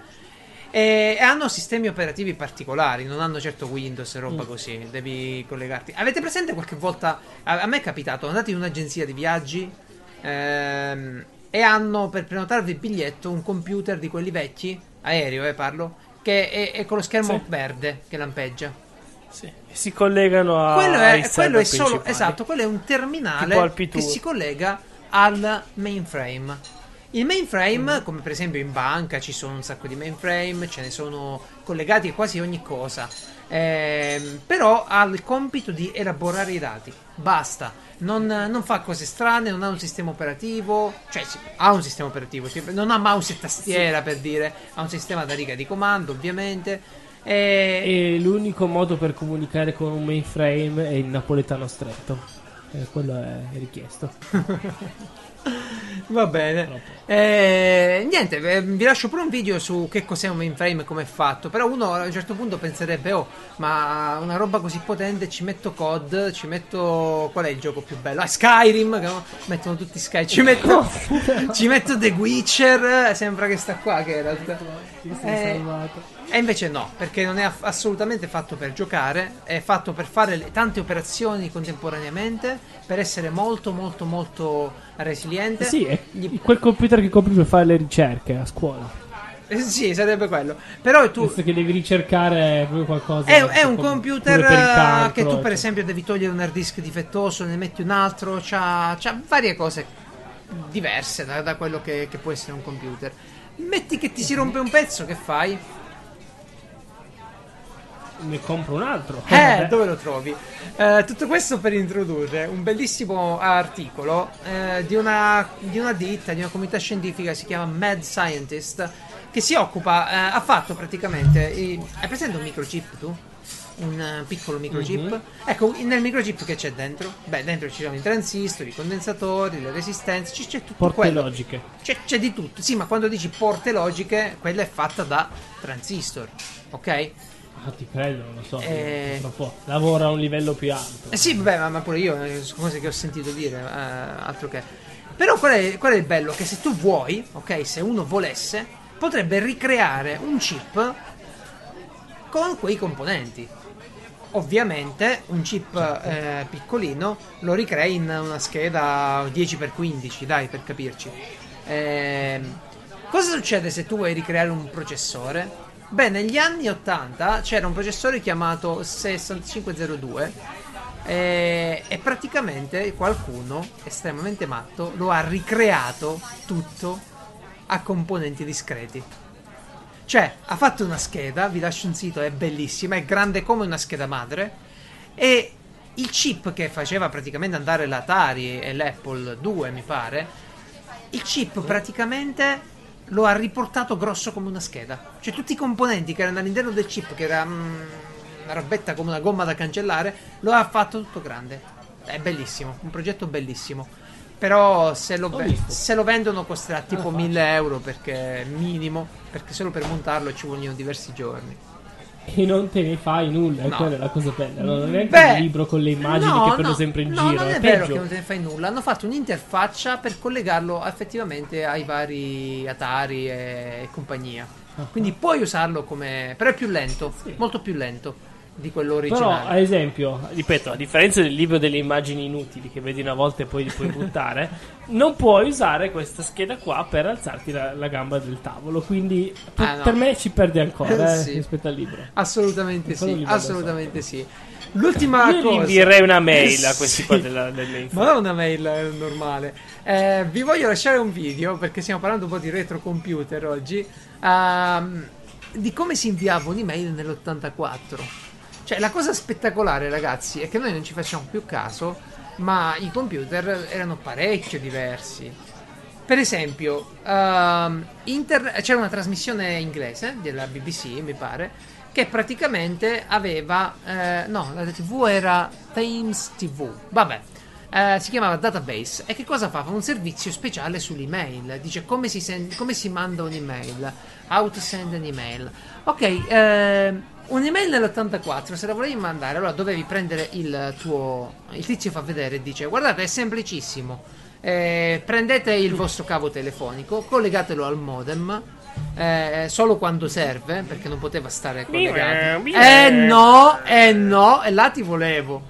E hanno sistemi operativi particolari, non hanno certo Windows e roba mm. così, devi collegarti. Avete presente qualche volta, a, a me è capitato, andate in un'agenzia di viaggi ehm, e hanno per prenotarvi il biglietto un computer di quelli vecchi, aereo eh parlo, che è, è con lo schermo sì. verde che lampeggia. Sì. Si collegano a... Quello è, quello è solo, esatto, quello è un terminale che si collega al mainframe. Il mainframe, mm. come per esempio in banca ci sono un sacco di mainframe, ce ne sono collegati a quasi ogni cosa, eh, però ha il compito di elaborare i dati, basta, non, non fa cose strane, non ha un sistema operativo, cioè ha un sistema operativo, non ha mouse e tastiera sì. per dire, ha un sistema da riga di comando ovviamente. E... e l'unico modo per comunicare con un mainframe è il napoletano stretto, eh, quello è richiesto. Va bene, eh, niente, vi lascio pure un video su che cos'è un mainframe e come è fatto. Però uno a un certo punto penserebbe, oh, ma una roba così potente, ci metto C O D, ci metto, qual è il gioco più bello? Ah, Skyrim, che mettono tutti Skyrim, ci metto, ci metto The Witcher, sembra che sta qua, che in realtà eh, e invece no, perché non è aff- assolutamente fatto per giocare, è fatto per fare le- tante operazioni contemporaneamente, per essere molto molto molto resiliente. Sì, è gli... quel computer che compri per fare le ricerche a scuola. Eh, sì, sarebbe quello. Però tu questo che devi ricercare proprio qualcosa. È, è un computer calcolo, che tu per esempio devi togliere un hard disk difettoso, ne metti un altro, c'ha, c'ha varie cose diverse da, da quello che, che può essere un computer. Metti che ti si rompe un pezzo, che fai? Ne compro un altro. Eh, dove lo trovi? Eh, tutto questo per introdurre un bellissimo articolo eh, di, una, di una ditta, di una comunità scientifica, si chiama Mad Scientist, che si occupa, eh, ha fatto praticamente... Eh, hai presente un microchip tu? Un uh, piccolo microchip? Mm-hmm. Ecco, nel microchip che c'è dentro? Beh, dentro ci sono i transistor, i condensatori, le resistenze, c- c'è tutto porte quello. Logiche. C'è, c'è di tutto. Sì, ma quando dici porte logiche, quella è fatta da transistor, ok? Ah, ti credo, non lo so, eh... purtroppo lavora a un livello più alto. Eh sì, vabbè, ma, ma pure io, cose che ho sentito dire, eh, altro che... Però qual è, qual è il bello? Che se tu vuoi, ok, se uno volesse, potrebbe ricreare un chip con quei componenti. Ovviamente un chip eh, piccolino lo ricrei in una scheda dieci per quindici, dai, per capirci. Eh, cosa succede se tu vuoi ricreare un processore? Beh, negli anni ottanta c'era un processore chiamato sessantacinque zero due e, e praticamente qualcuno estremamente matto lo ha ricreato tutto a componenti discreti. Cioè, ha fatto una scheda, vi lascio un sito, è bellissima, è grande come una scheda madre, e il chip che faceva praticamente andare l'Atari e l'Apple due, mi pare, il chip praticamente... lo ha riportato grosso come una scheda. Cioè tutti i componenti che erano all'interno del chip, che era mm, una robetta come una gomma da cancellare, lo ha fatto tutto grande. È bellissimo, un progetto bellissimo. Però se lo, ve- se lo vendono costerà tipo mille euro, perché minimo, perché solo per montarlo ci vogliono diversi giorni. E non te ne fai nulla, no. Quella è la cosa bella. Non è neanche Beh, un libro con le immagini no, che prendono no, sempre in no, giro. No, non è, è vero peggio. Che non te ne fai nulla. Hanno fatto un'interfaccia per collegarlo effettivamente ai vari Atari e compagnia. Uh-huh. Quindi puoi usarlo come... però è più lento, sì. molto più lento di quello originale. Però, ad esempio, ripeto, a differenza del libro delle immagini inutili che vedi una volta e poi li puoi buttare, non puoi usare questa scheda qua per alzarti la, la gamba del tavolo, quindi per, ah, no. per me ci perdi ancora eh, sì. rispetto al libro. Assolutamente sì, assolutamente sì. L'ultima Io cosa, invierei una mail a questi sì. qua della, delle info. Ma non una mail normale. Eh, vi voglio lasciare un video perché stiamo parlando un po' di retrocomputer oggi, um, di come si inviava un'email nell'ottantaquattro. Cioè, la cosa spettacolare, ragazzi, è che noi non ci facciamo più caso, ma i computer erano parecchio diversi. Per esempio, uh, inter- c'era una trasmissione inglese della B B C, mi pare, che praticamente aveva... Uh, no, la tivù era Thames tivù, vabbè. Uh, si chiamava Database. E che cosa fa? Fa un servizio speciale sull'email. Dice come si, send- come si manda un'email. How to send an email. Ok, uh, un'email nell'ottantaquattro, se la volevi mandare, allora dovevi prendere il tuo... Il tizio fa vedere e dice: guardate, è semplicissimo. eh, prendete il vostro cavo telefonico, collegatelo al modem, eh, solo quando serve, perché non poteva stare collegato. Eh no, eh no, e là ti volevo.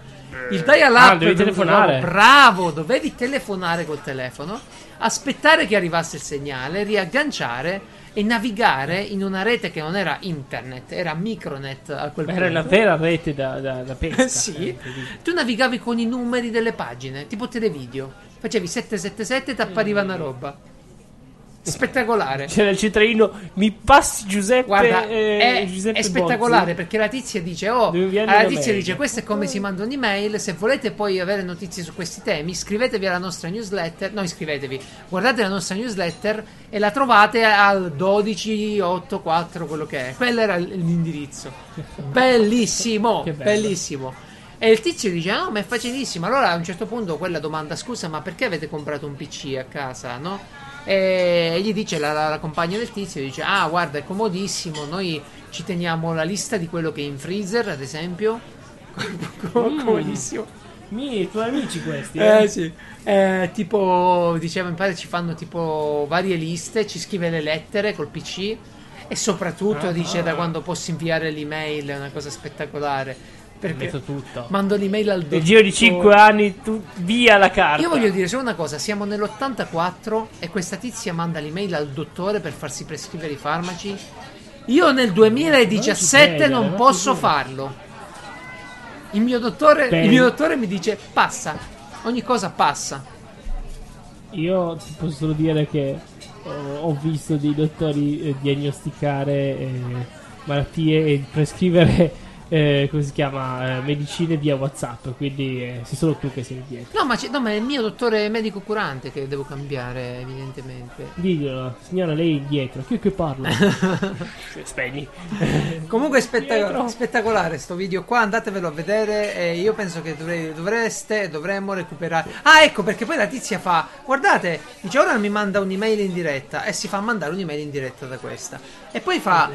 Il dial up, ah, dovevi telefonare. Bravo, dovevi telefonare col telefono, aspettare che arrivasse il segnale, riagganciare e navigare in una rete che non era internet, era micronet a quel Beh, punto. Era la vera rete da, da, da pesca. Sì, eh, tu navigavi con i numeri delle pagine, tipo televideo. Facevi sette sette sette e ti appariva mm. una roba spettacolare. C'era il citrino, mi passi Giuseppe. Guarda, eh, è, Giuseppe è spettacolare Bozzi. Perché la tizia dice: Oh, la tizia dice: questo è come si manda un'email. Se volete poi avere notizie su questi temi, iscrivetevi alla nostra newsletter. No, iscrivetevi, guardate la nostra newsletter e la trovate al dodici otto quattro, quello che è. Quello era l'indirizzo. Bellissimo, bellissimo. E il tizio dice: no, ma è facilissimo. Allora a un certo punto quella domanda: scusa, ma perché avete comprato un P C a casa, no? E gli dice la, la, la compagna del tizio, dice: ah, guarda, è comodissimo, noi ci teniamo la lista di quello che è in freezer, ad esempio. mm. Comodissimo. I tuoi amici questi, eh? Eh, sì. eh, tipo, diceva mio padre, ci fanno tipo varie liste, ci scrive le lettere col P C e soprattutto ah, dice ah. da quando posso inviare l'email è una cosa spettacolare. Perché tutto. Mando l'email al dottore. Nel giro di cinque anni tu via la carta. Io voglio dire solo una cosa, siamo nell'ottantaquattro e questa tizia manda l'email al dottore per farsi prescrivere i farmaci. Io nel duemiladiciassette non, non posso farlo. Il mio dottore, il mio dottore mi dice passa, ogni cosa passa. Io ti posso solo dire che ho visto dei dottori eh, diagnosticare eh, malattie e prescrivere Eh, come si chiama? Eh, medicine via WhatsApp. Quindi eh, sei solo tu che sei indietro. No, ma c- no, ma è il mio dottore medico curante che devo cambiare, evidentemente. Diglielo, signora, lei è indietro. Chi è che parla? Spegni. Comunque è spettacol- spettacolare sto video qua. Andatevelo a vedere. Eh, io penso che dovrei, dovreste, dovremmo recuperare. Ah, ecco perché poi la tizia fa: guardate, dice ora mi manda un'email in diretta. E si fa mandare un'email in diretta da questa. E poi fa: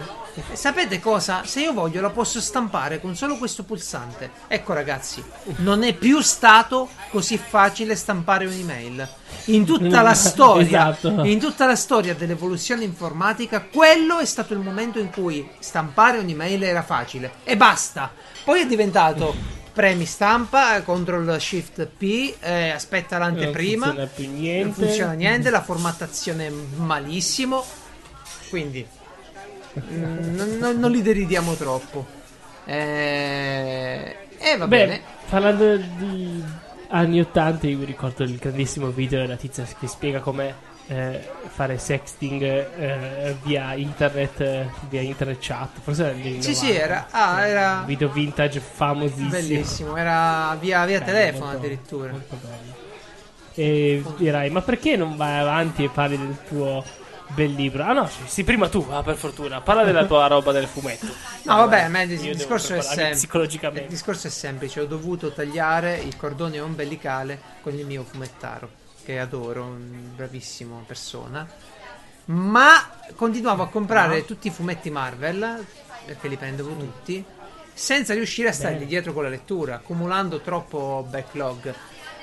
sapete cosa? Se io voglio la posso stampare con solo questo pulsante. Ecco ragazzi, non è più stato così facile stampare un'email in tutta la storia. Esatto. In tutta la storia dell'evoluzione informatica, quello è stato il momento in cui stampare un'email era facile e basta. Poi è diventato premi stampa, control shift P, eh, aspetta l'anteprima, non funziona più niente, non funziona niente, la formattazione è malissimo, quindi n- n- non li deridiamo troppo. E eh, eh, va Beh, bene. Parlando di anni ottanta, io mi ricordo il grandissimo video della tizia che spiega come eh, fare sexting eh, via internet, eh, via internet chat. Forse era il sì, sì, era, ah, eh, era un video vintage famosissimo. Bellissimo, era via, via bello, telefono molto, addirittura. Molto bello. E dirai: ma perché non vai avanti e parli del tuo bel libro? Ah no, sì, prima tu, ah, per fortuna. Parla della tua roba del fumetto. No, ah, vabbè, ma il, dis- il discorso è semplice. Il discorso è semplice. Ho dovuto tagliare il cordone ombelicale con il mio fumettaro, che adoro, un bravissimo persona. Ma continuavo a comprare no. tutti i fumetti Marvel, perché li prendevo mm. tutti, senza riuscire a stargli Beh. dietro con la lettura, accumulando troppo backlog.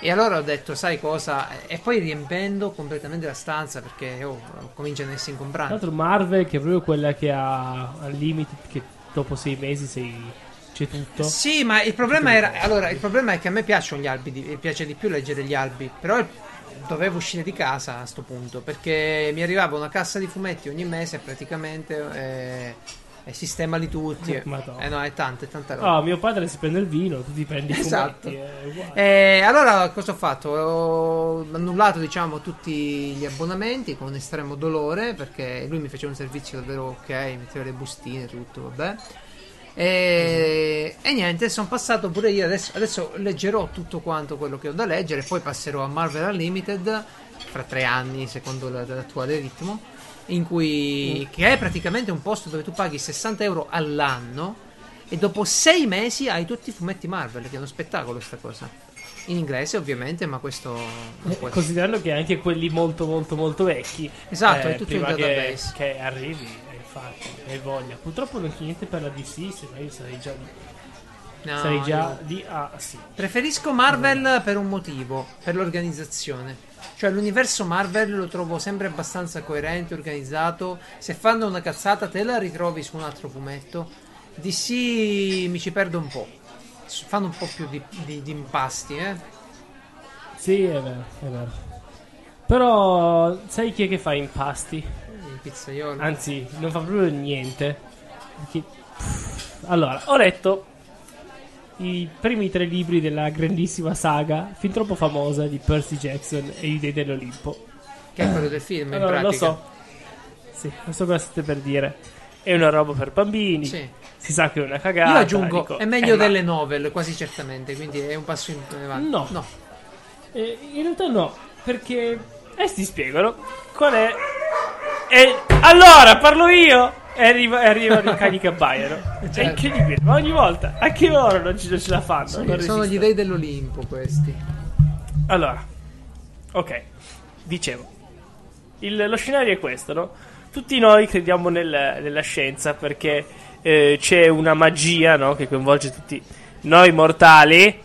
E allora ho detto, sai cosa? E poi riempendo completamente la stanza, perché oh, cominciano ad essere incombranti. Tra l'altro Marvel, che è proprio quella che ha al limite, che dopo sei mesi sei... c'è tutto. Sì, ma il problema era... Allora, il problema è che a me piacciono gli albi, di... piace di più leggere gli albi, però dovevo uscire di casa a sto punto, perché mi arrivava una cassa di fumetti ogni mese praticamente... Eh... e sistemali tutti. Madonna. Eh no, è tanta, è tanta roba. Oh, mio padre si prende il vino, tu ti prendi i esatto. fumetti. Eh, e allora cosa ho fatto? Ho annullato, diciamo, tutti gli abbonamenti con estremo dolore, perché lui mi faceva un servizio davvero ok, metteva le bustine e tutto, vabbè. E, mm. e niente, sono passato pure io. Adesso, adesso leggerò tutto quanto quello che ho da leggere, poi passerò a Marvel Unlimited fra tre anni, secondo l'attuale ritmo. In cui, che è praticamente un posto dove tu paghi sessanta euro all'anno e dopo sei mesi hai tutti i fumetti Marvel, che è uno spettacolo sta cosa, in inglese ovviamente, ma questo eh, considerando che anche quelli molto molto molto vecchi, esatto, eh, è tutto il database che, che arrivi, infatti, e voglia. Purtroppo non c'è niente per la D C, se no io sarei già No, Sei già no. di A. Ah, sì. Preferisco Marvel no. per un motivo, per l'organizzazione. Cioè l'universo Marvel lo trovo sempre abbastanza coerente, organizzato. Se fanno una cazzata te la ritrovi su un altro fumetto. D C mi ci perdo un po'. Fanno un po' più di, di, di impasti, eh? Sì, è vero, è vero. Però sai chi è che fa impasti? Il pizzaiolo. Anzi, non fa proprio niente. Chi... Allora, ho letto i primi tre libri della grandissima saga fin troppo famosa di Percy Jackson e i Dei dell'Olimpo, che è quello del film. Allora, in pratica lo so, sì, non so cosa state per dire, è una roba per bambini, sì. Si sa che è una cagata. Io aggiungo, dico, è meglio eh, delle ma... novel quasi certamente, quindi è un passo in avanti. No, no. Eh, in realtà no, perché eh, ti spiegano qual è eh, allora parlo io. E arriva, arrivano i cani che abbaiano. Certo. È incredibile, ma ogni volta anche loro non ce, non ce la fanno. Sì, non sono gli dei dell'Olimpo questi. Allora, ok, dicevo, il, lo scenario è questo, no? Tutti noi crediamo nel, nella scienza perché eh, c'è una magia, no? Che coinvolge tutti noi mortali,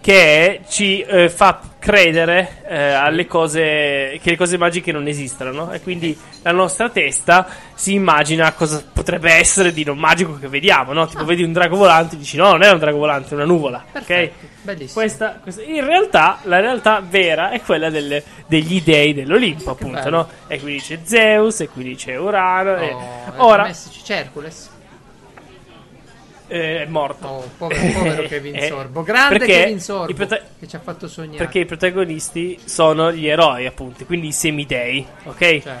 che ci eh, fa credere eh, alle cose, che le cose magiche non esistono, no? E quindi la nostra testa si immagina cosa potrebbe essere di non magico che vediamo, no? Tipo ah. vedi un drago volante e dici no, non è un drago volante, è una nuvola. Perfetto, ok? Bellissimo. Questa, questa, in realtà la realtà vera è quella delle, degli dei dell'Olimpo, che appunto, bello. No? E qui c'è Zeus, e qui c'è Urano, oh, e ora c'è Hercules. Eh, è morto. Oh, povero, povero Kevin eh, Sorbo. Grande Kevin Sorbo prota- che ci ha fatto sognare. Perché i protagonisti sono gli eroi, appunto, quindi i semidei, ok? Certo.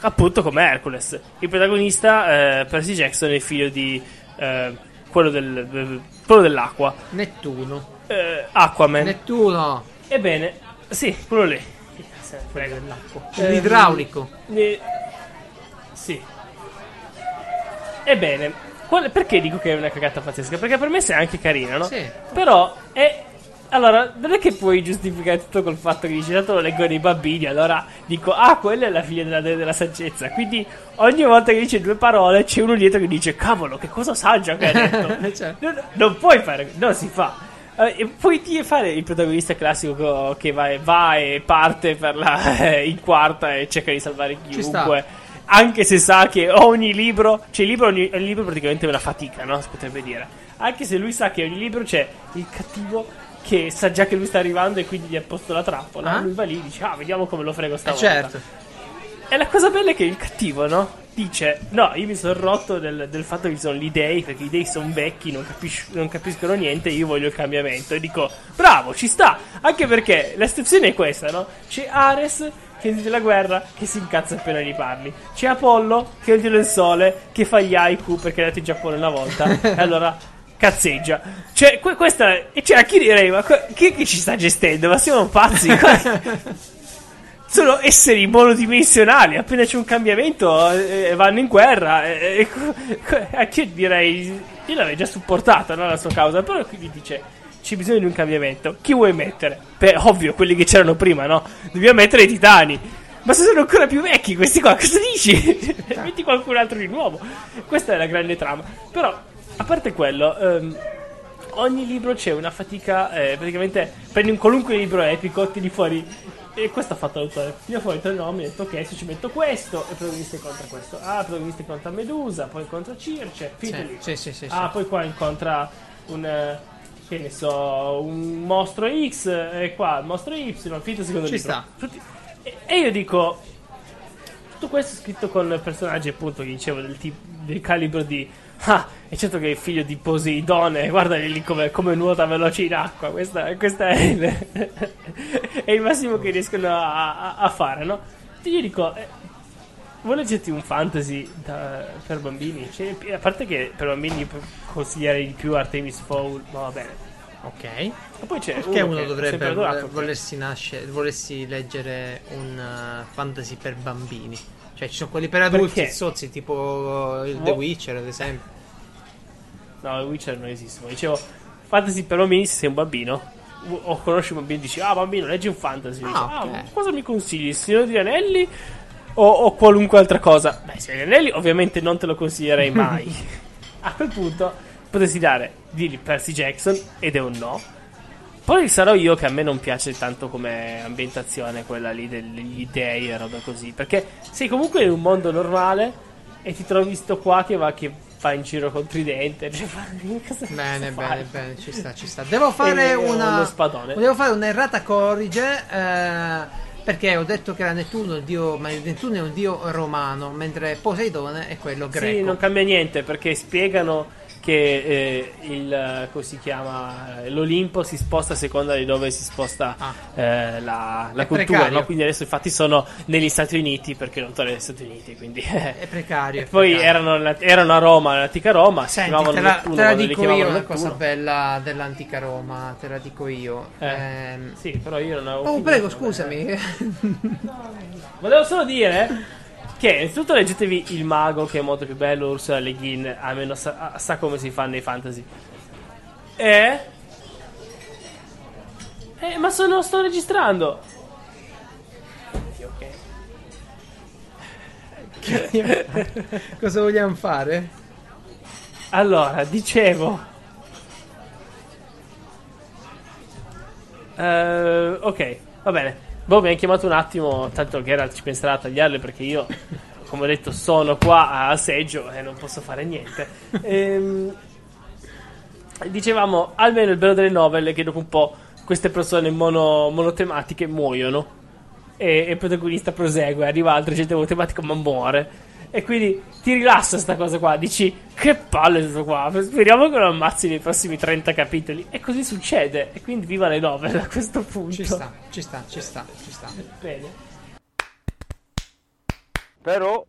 Appunto come Hercules. Il protagonista eh, Percy Jackson è figlio di eh, quello, del, del, quello dell'acqua. Nettuno. Eh, Aquaman. Nettuno. Ebbene, sì, quello lì. Quello dell'acqua. Eh, L'idraulico. Eh, sì. Ebbene, perché dico che è una cagata pazzesca? Perché per me sei anche carina, no? Sì. Però è... Allora, non è che puoi giustificare tutto col fatto che dici tanto lo leggono i bambini, allora dico ah, quella è la figlia della, della saggezza. Quindi ogni volta che dice due parole c'è uno dietro che dice cavolo, che cosa saggia che ha detto. Cioè. non, non puoi fare, non si fa. E puoi fare il protagonista classico che va e, va e parte per la eh, in quarta e cerca di salvare chiunque. Anche se sa che ogni libro, cioè il libro, ogni, ogni libro praticamente è una fatica, no? Si potrebbe dire. Anche se lui sa che ogni libro c'è il cattivo che sa già che lui sta arrivando e quindi gli ha posto la trappola. Ah? Lui va lì e dice, ah, vediamo come lo frego stavolta. Eh certo. E la cosa bella è che il cattivo, no? Dice, no, io mi sono rotto del, del fatto che ci sono gli dei, perché gli dei sono vecchi, non, capis- non capiscono niente, io voglio il cambiamento. E dico, bravo, ci sta. Anche perché la situazione è questa, no? C'è Ares... che dice la guerra, che si incazza appena gli parli. C'è Apollo, che è il dio del sole, che fa gli haiku, perché è andato in Giappone una volta, e allora cazzeggia. Cioè, que- questa... E c'è la Kirei, ma que- chi è che ci sta gestendo? Ma siamo pazzi? Sono esseri monodimensionali, appena c'è un cambiamento eh, vanno in guerra. Eh, eh, a chi direi... Io l'avevo già supportata, no, la sua causa, però qui mi dice... C'è bisogno di un cambiamento. Chi vuoi mettere? Beh, ovvio, quelli che c'erano prima, no? Dobbiamo mettere i titani. Ma se sono ancora più vecchi questi qua, cosa dici? Metti qualcun altro di nuovo. Questa è la grande trama. Però, a parte quello, ehm, ogni libro c'è una fatica. Eh, praticamente, prendi un qualunque libro epico, tiri fuori. E questo ha fatto l'autore. Tira fuori tre nomi, ho detto, ok, se ci metto questo. E protagonista incontra questo. Ah, protagonista incontra Medusa. Poi incontra Circe. Finito lì. Sì, sì, sì, ah, sì. Poi qua incontra un. Che ne so, un mostro X e qua il mostro Y, finito secondo libro. Ci sta. Tutti... E, e io dico, tutto questo scritto con personaggi appunto che dicevo del, tipo, del calibro di ah, è certo che è figlio di Poseidone, guardali lì come, come nuota veloce in acqua, questa, questa è, il, è il massimo che riescono a, a, a fare, no? E io dico... Eh, vuoi leggerti un fantasy da, per bambini? Cioè, a parte che per bambini consiglierei di più Artemis Fowl, ma va bene. Ok. E poi c'è Perché uno, uno dovrebbe adorato, volersi, nascere, volersi leggere un uh, fantasy per bambini? Cioè ci sono quelli per adulti zozzi, tipo il oh. The Witcher ad esempio. No, The Witcher non esiste. Dicevo, fantasy per bambini se sei un bambino. O conosci un bambino e dici, ah bambino, leggi un fantasy. Ah, dici, okay. ah cosa mi consigli? Il Signore degli Anelli? O, o qualunque altra cosa. Beh, se gli anelli ovviamente non te lo consiglierei mai. A quel punto potresti dare di Percy Jackson ed è un no. Poi sarò io che a me non piace tanto come ambientazione quella lì degli dei e roba così, perché sei comunque in un mondo normale e ti trovi sto qua che va che fa in giro con Tridente. Cioè, bene, bene, bene, ci sta, ci sta. Devo fare una devo fare un'errata corrige, eh, perché ho detto che era Nettuno il dio, ma il Nettuno è un dio romano, mentre Poseidone è quello greco. Sì, non cambia niente, perché spiegano che eh, il come si chiama l'Olimpo si sposta a seconda di dove si sposta ah. eh, la, la cultura, no? Quindi adesso infatti sono negli Stati Uniti, perché non tornano negli Stati Uniti, quindi è precario, e è poi precario. Erano, erano a Roma, l'antica Roma. Senti, si te la, Nettuno, te la dico io una cosa bella dell'antica Roma, te la dico io eh. Eh. Sì, però io non avevo oh finito, prego scusami eh. Volevo solo dire che innanzitutto leggetevi Il Mago, che è molto più bello. Ursula Le Guin almeno sa, sa come si fa nei fantasy. E eh, ma sono sto registrando. Ok. Cosa vogliamo fare? Allora, dicevo uh, ok, va bene. Boh, mi ha chiamato un attimo, tanto Geralt ci penserà a tagliarle, perché io, come ho detto, sono qua al seggio e non posso fare niente. Ehm, dicevamo, almeno il bello delle novel che dopo un po' queste persone mono, monotematiche muoiono e, e il protagonista prosegue, arriva altra gente monotematico ma muore, e quindi ti rilassa sta cosa qua, dici che palle tutto qua, speriamo che lo ammazzi nei prossimi trenta capitoli, e così succede, e quindi viva le novel a questo punto. Ci sta, ci sta, ci sta, ci sta. Bene. Però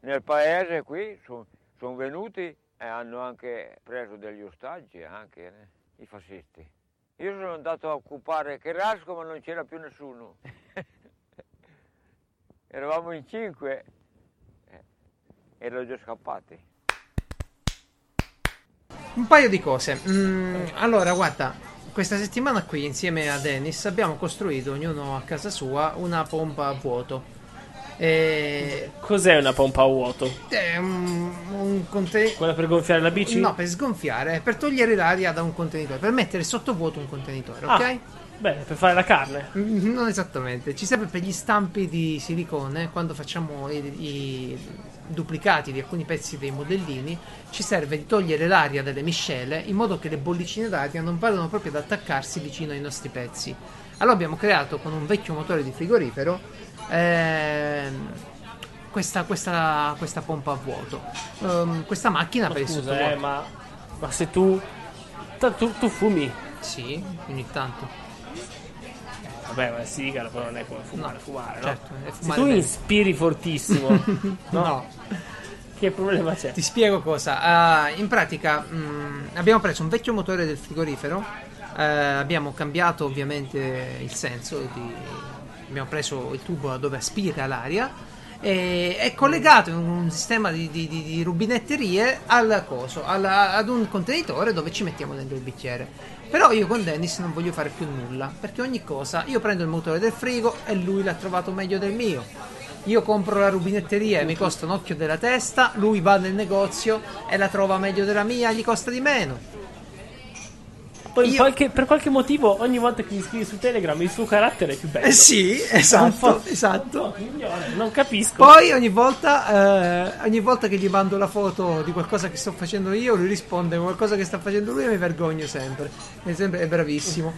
nel paese qui sono son venuti e hanno anche preso degli ostaggi, anche eh, i fascisti. Io sono andato a occupare Cherasco ma non c'era più nessuno. Eravamo in cinque. Ero già scappati. Un paio di cose. Mm, allora, guarda, questa settimana qui insieme a Dennis abbiamo costruito ognuno a casa sua una pompa a vuoto. E... Cos'è una pompa a vuoto? È un, un conten... Quella per gonfiare la bici? No, per sgonfiare, per togliere l'aria da un contenitore, per mettere sotto vuoto un contenitore, ah. ok? Bene, per fare la carne. Non esattamente, ci serve per gli stampi di silicone, quando facciamo i, i duplicati di alcuni pezzi dei modellini, ci serve di togliere l'aria dalle miscele in modo che le bollicine d'aria non vadano proprio ad attaccarsi vicino ai nostri pezzi. Allora abbiamo creato con un vecchio motore di frigorifero ehm, questa, questa, questa pompa a vuoto, um, questa macchina ma per scusa, il sottovuoto. Eh, ma, ma se tu, tu, tu fumi? Sì, ogni tanto. Vabbè, ma il sigaro però non è come fumare, no, fumare, certo, no? È fumare. Se tu inspiri fortissimo, no? no. Che problema c'è? Ti spiego cosa. Uh, in pratica mh, abbiamo preso un vecchio motore del frigorifero, uh, abbiamo cambiato ovviamente il senso, di... abbiamo preso il tubo dove aspira l'aria e è collegato in un sistema di, di, di, di rubinetterie al coso, al, ad un contenitore dove ci mettiamo dentro il bicchiere. Però io con Dennis non voglio fare più nulla, perché ogni cosa io prendo il motore del frigo e lui l'ha trovato meglio del mio. Io compro la rubinetteria e mi costa un occhio della testa, lui va nel negozio e la trova meglio della mia, gli costa di meno. Poi io... qualche, per qualche motivo ogni volta che mi scrivi su Telegram il suo carattere è più bello. Eh sì, esatto, esatto. Non capisco. Poi ogni volta eh, ogni volta che gli mando la foto di qualcosa che sto facendo io, lui risponde con qualcosa che sta facendo lui e mi vergogno sempre. È, sempre, è bravissimo.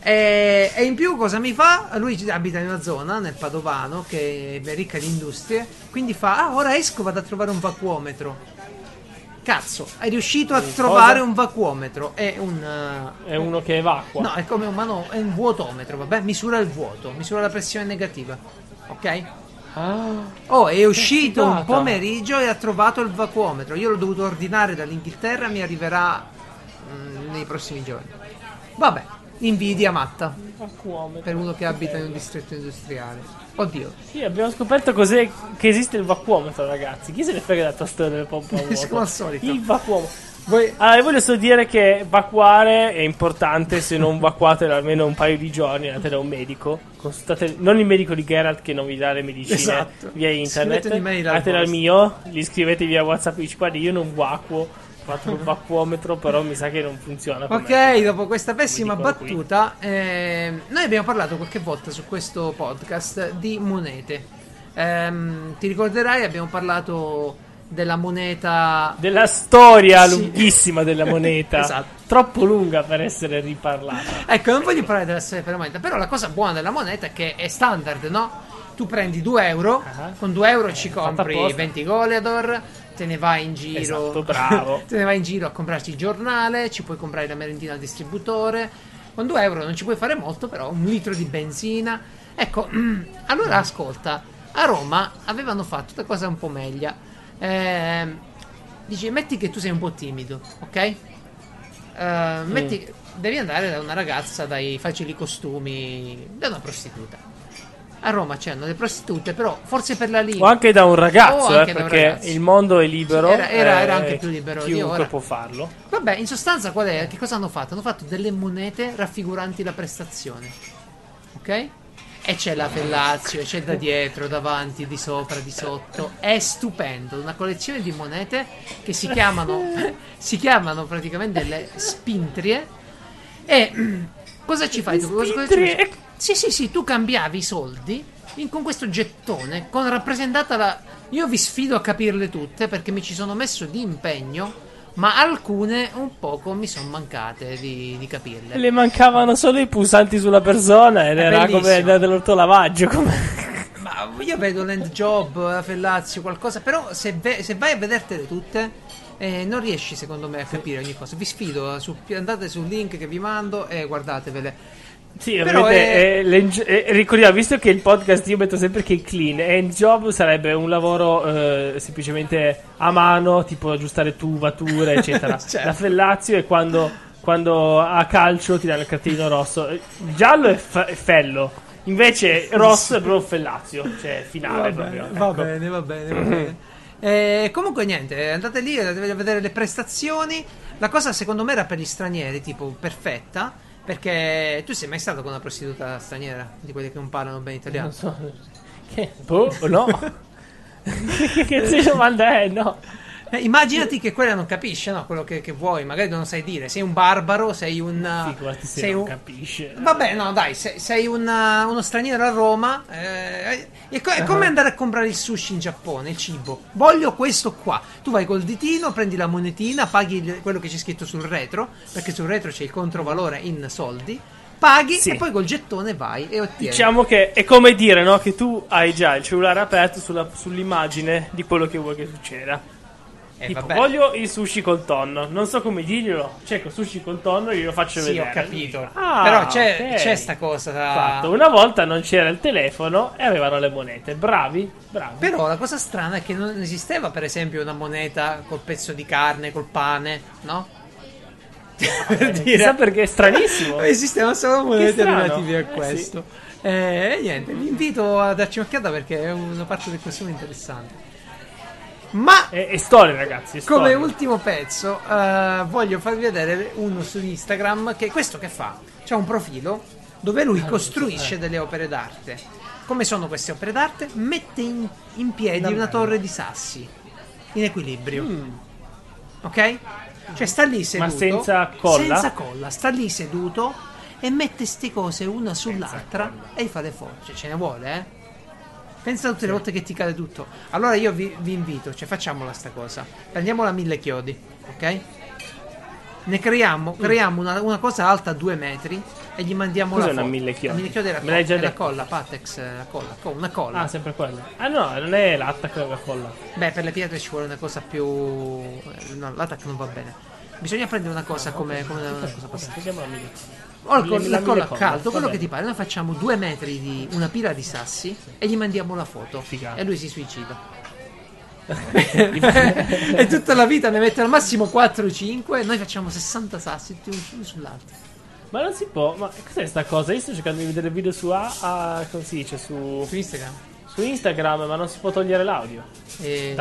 E, e in più cosa mi fa? Lui abita in una zona, nel Padovano, che è ricca di industrie, quindi fa, ah, ora esco, vado a trovare un vacuometro. Cazzo, hai riuscito a cosa? Trovare un vacuometro. È un uh, è uno che evacua. No, è come un mano, è un vuotometro, vabbè, misura il vuoto, misura la pressione negativa. Ok? Ah, oh, è uscito è un pomeriggio e ha trovato il vacuometro. Io l'ho dovuto ordinare dall'Inghilterra, mi arriverà mh, nei prossimi giorni. Vabbè, invidia matta. Vacuometro. Per uno che abita in un distretto industriale. Oddio. Sì, abbiamo scoperto cos'è che esiste il vacuometro, ragazzi. Chi se ne frega della tua storia del pompa a vuoto? Come al solito. Il vacuometro. Voi... Allora, voglio solo dire che vacuare è importante. Se non vacuate almeno un paio di giorni, andate da un medico. Consultate non il medico di Geralt che non vi dà le medicine, esatto, via internet. Andate dal mio, li scrivete via WhatsApp. Dici, guardi, io non vacuo fatto un vacuometro, però mi sa che non funziona. Ok, dopo questa pessima battuta, eh, noi abbiamo parlato qualche volta su questo podcast di monete. Eh, ti ricorderai, abbiamo parlato della moneta, della storia, sì, lunghissima della moneta. Esatto. Troppo lunga per essere riparlata. Ecco, non voglio parlare della storia della moneta, però la cosa buona della moneta è che è standard, no? Tu prendi due euro, uh-huh. con due euro eh, ci compri venti goleador, te ne vai in giro, esatto, bravo. Te ne vai in giro a comprarci il giornale, ci puoi comprare la merendina al distributore. Con due euro non ci puoi fare molto, però un litro di benzina. Ecco, allora ascolta, a Roma avevano fatto una cosa un po' meglio. Eh, dici, metti che tu sei un po' timido, ok? Eh, mm. metti, devi andare da una ragazza dai facili costumi, da una prostituta. A Roma c'erano le prostitute, però forse per la lingua. O anche da un ragazzo, eh, da perché un ragazzo. Il mondo è libero. Sì, era, era, era anche più libero di ora. Chiunque può farlo. Vabbè, in sostanza, qual è? Che cosa hanno fatto? Hanno fatto delle monete raffiguranti la prestazione. Ok? E c'è la Fellazio, c'è da dietro, davanti, di sopra, di sotto. È stupendo. Una collezione di monete che si chiamano, si chiamano praticamente le spintrie. E cosa ci fai? Spintrie? Sì, sì, sì, tu cambiavi i soldi in, con questo gettone, con rappresentata la... Io vi sfido a capirle tutte, perché mi ci sono messo di impegno, ma alcune un poco mi sono mancate di, di capirle. Le mancavano solo i pulsanti sulla persona, ed era come dell'ortolavaggio, come... Ma io vedo l'end job, Fellazio, qualcosa, però se, ve, se vai a vedertele tutte... Eh, non riesci, secondo me, a capire ogni cosa. Vi sfido, su, andate sul link che vi mando e guardatevele. Sì, però è... eh, le, eh, ricordiamo, visto che il podcast io metto sempre che è clean, hand job sarebbe un lavoro eh, semplicemente a mano, tipo aggiustare tubature, eccetera. Certo. La Fellazio è quando, quando a calcio ti danno il cartellino rosso. Il giallo è, f- è fello, invece rosso è proprio Fellazio, cioè finale. Va proprio, bene, ecco. va bene, va bene, va bene. Eh, comunque niente, andate lì, andate a vedere le prestazioni. La cosa secondo me era per gli stranieri, tipo, perfetta, perché tu sei mai stato con una prostituta straniera, di quelle che non parlano bene italiano? Non so, che boh, no. Che domanda è, no? Eh, immaginati che quella non capisce, no? Quello che, che vuoi, magari non sai dire, sei un barbaro, sei un... Figurati se sei non un... capisce. Vabbè, no, dai, sei, sei una, uno straniero a Roma, eh, è, co- è come uh-huh. andare a comprare il sushi in Giappone, il cibo. Voglio questo qua. Tu vai col ditino, prendi la monetina, paghi il, quello che c'è scritto sul retro, perché sul retro c'è il controvalore in soldi, paghi, sì, e poi col gettone vai e ottieni. Diciamo che è come dire, no? Che tu hai già il cellulare aperto sulla, sull'immagine di quello che vuoi che succeda. Eh, tipo, voglio il sushi col tonno, non so come dirglielo, cerco sushi col tonno e glielo faccio sì, vedere. Sì, ho capito. Ah, però c'è, okay. c'è sta cosa da... Fatto. Una volta non c'era il telefono e avevano le monete. Bravi, bravi. Però la cosa strana è che non esisteva, per esempio, una moneta col pezzo di carne, col pane, no? Per eh, dire. Chissà perché è stranissimo. Esistevano solo monete relative a questo. Eh, sì. eh, niente, vi invito a darci un'occhiata perché è una parte del costume interessante. Ma è, è storia, ragazzi, è storia. Come ultimo pezzo uh, voglio farvi vedere uno su Instagram, che questo che fa? C'è un profilo dove lui costruisce delle opere d'arte. Come sono queste opere d'arte? Mette in, in piedi una torre di sassi in equilibrio, mm. ok? Cioè sta lì seduto, ma senza colla? Senza colla, sta lì seduto e mette ste cose una sull'altra e gli fa le forze. Ce ne vuole, eh? Pensa tutte le volte che ti cade tutto. Allora io vi, vi invito, cioè facciamola sta cosa. Prendiamola a mille chiodi, ok? Ne creiamo, creiamo una, una cosa alta a due metri e gli mandiamo la foto. Cos'è una mille chiodi? La mille chiodi è la, Me co- è la colla, Patex, la colla, una colla. Ah, sempre quella. Ah no, non è l'attac o la colla. Beh, per le pietre ci vuole una cosa più... No, l'attac non va bene. Bisogna prendere una cosa no, come, come una, una cosa passata. O la, la colla a caldo, quello che ti pare. Noi facciamo due metri di una pila di sassi e gli mandiamo la foto. Figa. E lui si suicida. E tutta la vita ne mette al massimo quattro o cinque e noi facciamo sessanta sassi tutti uno sull'altro. Ma non si può. Ma cos'è sta cosa? Io sto cercando di vedere video su A, a come si dice, su... su Instagram. Su Instagram, ma non si può togliere l'audio. E,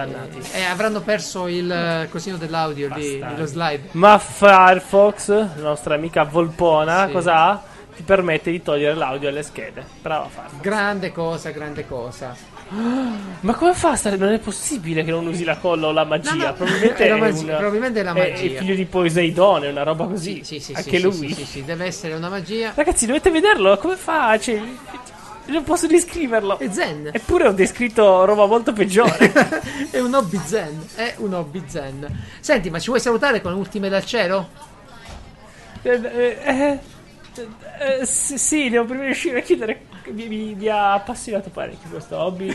e avranno perso il cosino dell'audio lì, lo slide. Ma Firefox, la nostra amica Volpona, sì, cosa ha? Ti permette di togliere l'audio alle schede. Brava Firefox. Grande cosa, grande cosa. Ma come fa a stare? Non è possibile che non usi la colla o la magia. No, no. Probabilmente, è la magi- una, probabilmente è la magia. È, è figlio di Poseidone, una roba così. Sì, sì, sì, anche sì, lui. Sì, sì, sì, deve essere una magia. Ragazzi, dovete vederlo. Come fa? Cioè, non posso descriverlo. È zen. Eppure ho descritto roba molto peggiore. È un hobby zen. È un hobby zen. Senti, ma ci vuoi salutare con ultime dal cielo? Eh, eh, eh, eh, sì, sì, devo prima riuscire a chiedere. Mi, mi, mi ha appassionato parecchio questo hobby.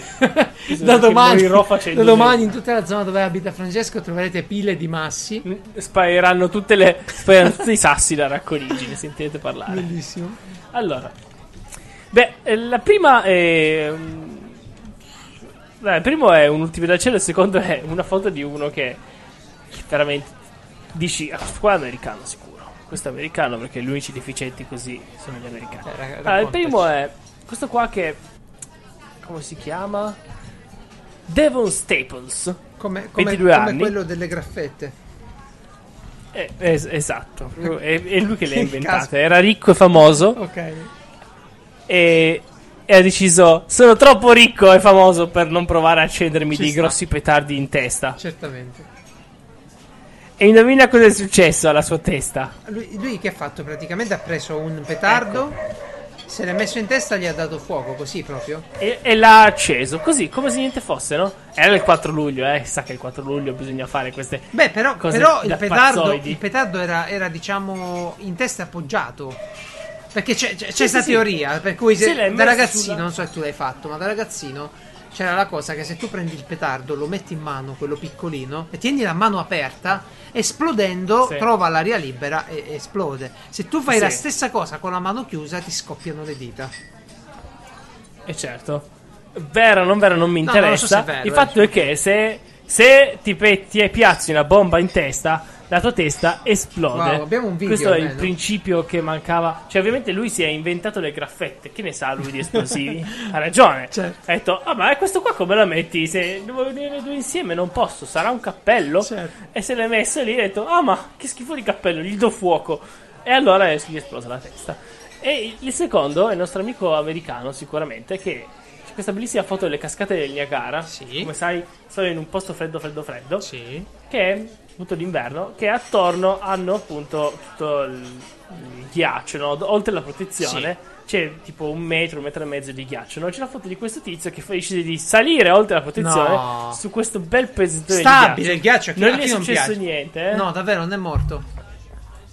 da, domani, da domani in tutta la zona dove abita Francesco troverete pile di massi. Spariranno tutte le spariranno tutti i sassi da Racconigine, sentirete parlare. Bellissimo. Allora, beh, la prima è Beh, il primo è un ultimo dal cielo, il secondo è una foto di uno che, che veramente dici, ah, qua è americano sicuro. Questo è americano, perché gli unici deficienti così sono gli americani. Eh, rag- allora, il primo è questo qua che... come si chiama? Devon Staples. Come, come, ventidue come anni. Quello delle graffette. Eh, es- esatto. è, è lui che le ha inventate. Era ricco e famoso. Ok. E, e ha deciso... sono troppo ricco e famoso per non provare a accendermi Ci dei sta. grossi petardi in testa. Certamente. E indovina cosa è successo alla sua testa. Lui, lui che ha fatto? Praticamente ha preso un petardo... ecco. Se l'è messo in testa, gli ha dato fuoco, così proprio. E, e l'ha acceso, così, come se niente fosse, no? Era il quattro luglio, eh. Sa che il quattro luglio bisogna fare queste... Beh, però, cose però il petardo, il petardo era, era, diciamo, in testa appoggiato. Perché c'è, c'è, c'è sì, sta sì, teoria, sì. Per cui se, se da ragazzino, sulla... non so se tu l'hai fatto, ma da ragazzino c'era la cosa che se tu prendi il petardo, lo metti in mano, quello piccolino, e tieni la mano aperta... esplodendo sì. trova l'aria libera e esplode. Se tu fai sì. la stessa cosa con la mano chiusa, ti scoppiano le dita. E certo, vero o non vero non mi interessa, no, non so se è vero, il eh. fatto è che se, se ti, pe- ti piazzi una bomba in testa, la tua testa esplode. Wow, abbiamo un video, questo è il principio che mancava. Cioè ovviamente lui si è inventato le graffette, che ne sa lui di esplosivi? Ha ragione, certo. Ha detto, ah ma questo qua come la metti? Se devo vedere le due insieme non posso, sarà un cappello? Certo. E se l'hai messo lì ha detto, ah ma che schifo di cappello, gli do fuoco. E allora gli è esplosa la testa. E il secondo è il nostro amico americano sicuramente, che c'è questa bellissima foto delle cascate del Niagara. Sì. Come sai sono in un posto freddo freddo freddo. Sì. Che è tutto d'inverno, che attorno hanno appunto tutto il, il ghiaccio, no? Oltre la protezione sì. c'è tipo un metro, un metro e mezzo di ghiaccio, no? C'è la foto di questo tizio che decide di salire oltre la protezione no. su questo bel pezzettone stabile di ghiaccio. Il ghiaccio non gli è successo niente eh? No davvero non è morto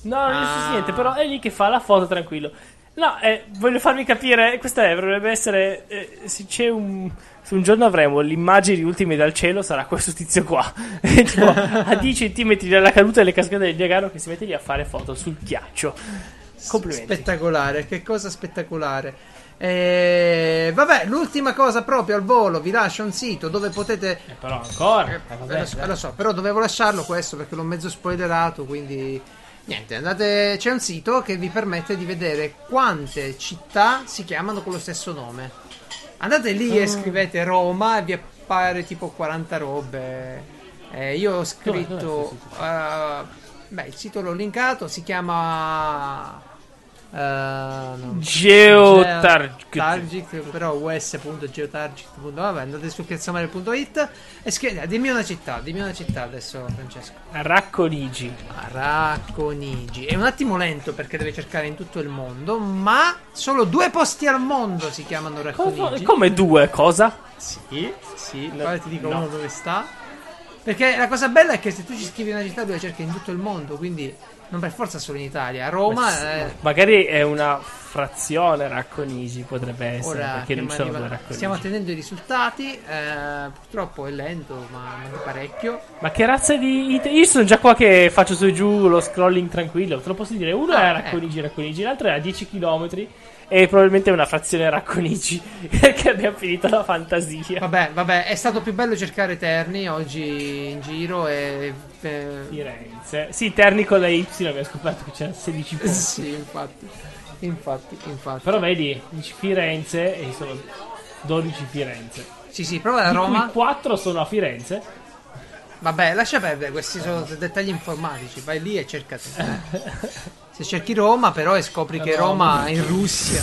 no ah. non è successo niente, però è lì che fa la foto tranquillo. No, eh, voglio farmi capire, questa è, dovrebbe essere, eh, se c'è un, se un giorno avremo l'immagine di Ultimi dal cielo sarà questo tizio qua, tipo, a dieci centimetri dalla caduta delle cascate del Niagara che si mette lì a fare foto sul ghiaccio. Complimenti. Spettacolare, che cosa spettacolare. Eh, vabbè, l'ultima cosa proprio al volo, vi lascio un sito dove potete... Eh, però ancora, eh, eh, vabbè, lo, so, lo so, però dovevo lasciarlo questo perché l'ho mezzo spoilerato, quindi... Niente, andate, c'è un sito che vi permette di vedere quante città si chiamano con lo stesso nome. Andate lì e scrivete Roma e vi appare tipo quaranta robe. Eh, io ho scritto... Uh, beh, il sito l'ho linkato, si chiama... Uh, no, Geotarget. Geotarget, però us.geotarget. Vabbè, andate su piazzamare punto it e scrivete. Dimmi una città, dimmi una città adesso, Francesco. Racconigi. Racconigi. È un attimo lento perché deve cercare in tutto il mondo, ma solo due posti al mondo si chiamano Racconigi. Come due? Cosa? Sì, sì. Ora no, ti dico no. uno dove sta. Perché la cosa bella è che se tu ci scrivi una città, tu la cerchi in tutto il mondo, quindi... non per forza solo in Italia. Roma ma sì, eh... magari è una frazione Racconigi, potrebbe essere. Ora, perché non sono Racconigi. Stiamo attendendo i risultati, eh, purtroppo è lento ma non parecchio. Ma che razza di... io sono già qua che faccio su e giù lo scrolling tranquillo, te lo posso dire. Uno ah, è Racconigi, eh. Racconigi, l'altro è a dieci chilometri e probabilmente è una frazione Racconigi perché abbiamo finito la fantasia. Vabbè, vabbè, è stato più bello cercare Terni oggi in giro e... Firenze. Sì, Terni con la Y abbiamo scoperto che c'era sedici punti. Sì, infatti. Infatti, infatti. Però vedi, Firenze e sono dodici Firenze. Sì, sì, prova la Roma. quattro sono a Firenze. Vabbè, lascia perdere, questi sono dettagli informatici, vai lì e cerca te. Se cerchi Roma, però e scopri che Roma è in Russia.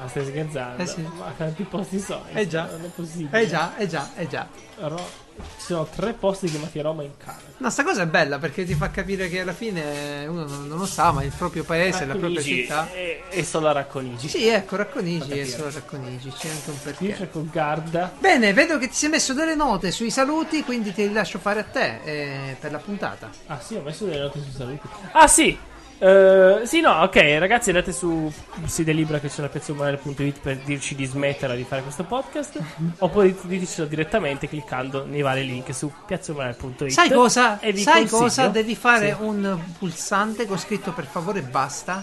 Ma stai scherzando? Eh sì. Ma quanti posti sono? Eh già. Non è possibile. Eh già, eh già, eh già. Ro... Ci sono tre posti chiamati a Roma in Canada. No, sta cosa è bella perché ti fa capire che alla fine uno non, non lo sa, ma il proprio paese, Racconigi, la propria città. E, e solo Racconigi. Sì, ecco, Racconigi e solo Racconigi. C'è anche un perché. Io c'è con Garda. Bene, vedo che ti sei messo delle note sui saluti, quindi ti lascio fare a te eh, per la puntata. Ah sì, ho messo delle note sui saluti. Ah sì! Uh, sì, no, ok, ragazzi, andate su Sidelibra che c'è la piazza umanale punto it per dirci di smetterla di fare questo podcast. Oppure ditecelo direttamente cliccando nei vari link su piazza umanale punto it. Sai cosa? E vi Sai consiglio... cosa? Devi fare sì. un pulsante con scritto "per favore basta"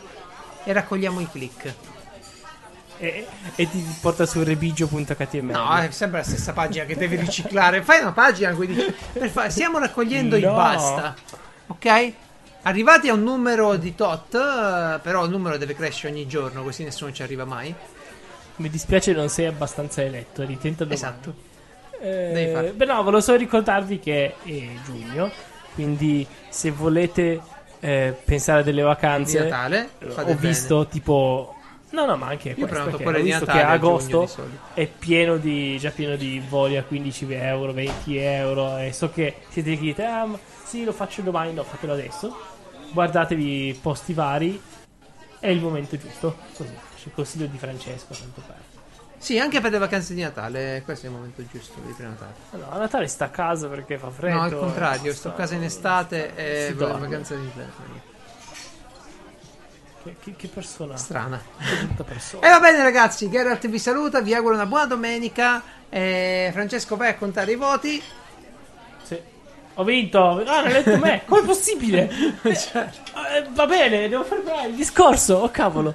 e raccogliamo i click. E, e ti porta su rebigio punto acca ti emme elle. No, è sempre la stessa pagina che devi riciclare. Fai una pagina cui dici per fa- stiamo raccogliendo no. il basta. Ok? Arrivati a un numero di tot, però il numero deve crescere ogni giorno, così nessuno ci arriva mai. Mi dispiace non sei abbastanza eletto, ritenta domani. Esatto. Eh, Devi fare. Beh no, volevo solo ricordarvi che è giugno, quindi se volete eh, pensare a delle vacanze di Natale, ho bene. visto tipo... No, no, ma anche Io questo, ho visto che agosto è pieno di, già pieno di voli a quindici euro, venti euro, e so che siete che dite, ah, ma sì, lo faccio domani, no, fatelo adesso. Guardatevi posti vari, è il momento giusto. Così, c'è il consiglio di Francesco, tanto per. Sì, anche per le vacanze di Natale, questo è il momento giusto di prenotare. No, a Natale sta a casa perché fa freddo. No, al contrario, sto a casa in estate e per le vacanze di Natale. Che, che, che persona strana. Che persona. E va bene ragazzi, Geralt vi saluta, vi auguro una buona domenica. E Francesco, vai a contare i voti. Ho vinto, ah, non hai letto me, com'è possibile? Certo. eh, eh, va bene, devo fermare il discorso, oh cavolo.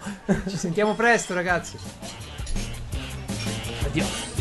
Ci sentiamo presto ragazzi. Addio.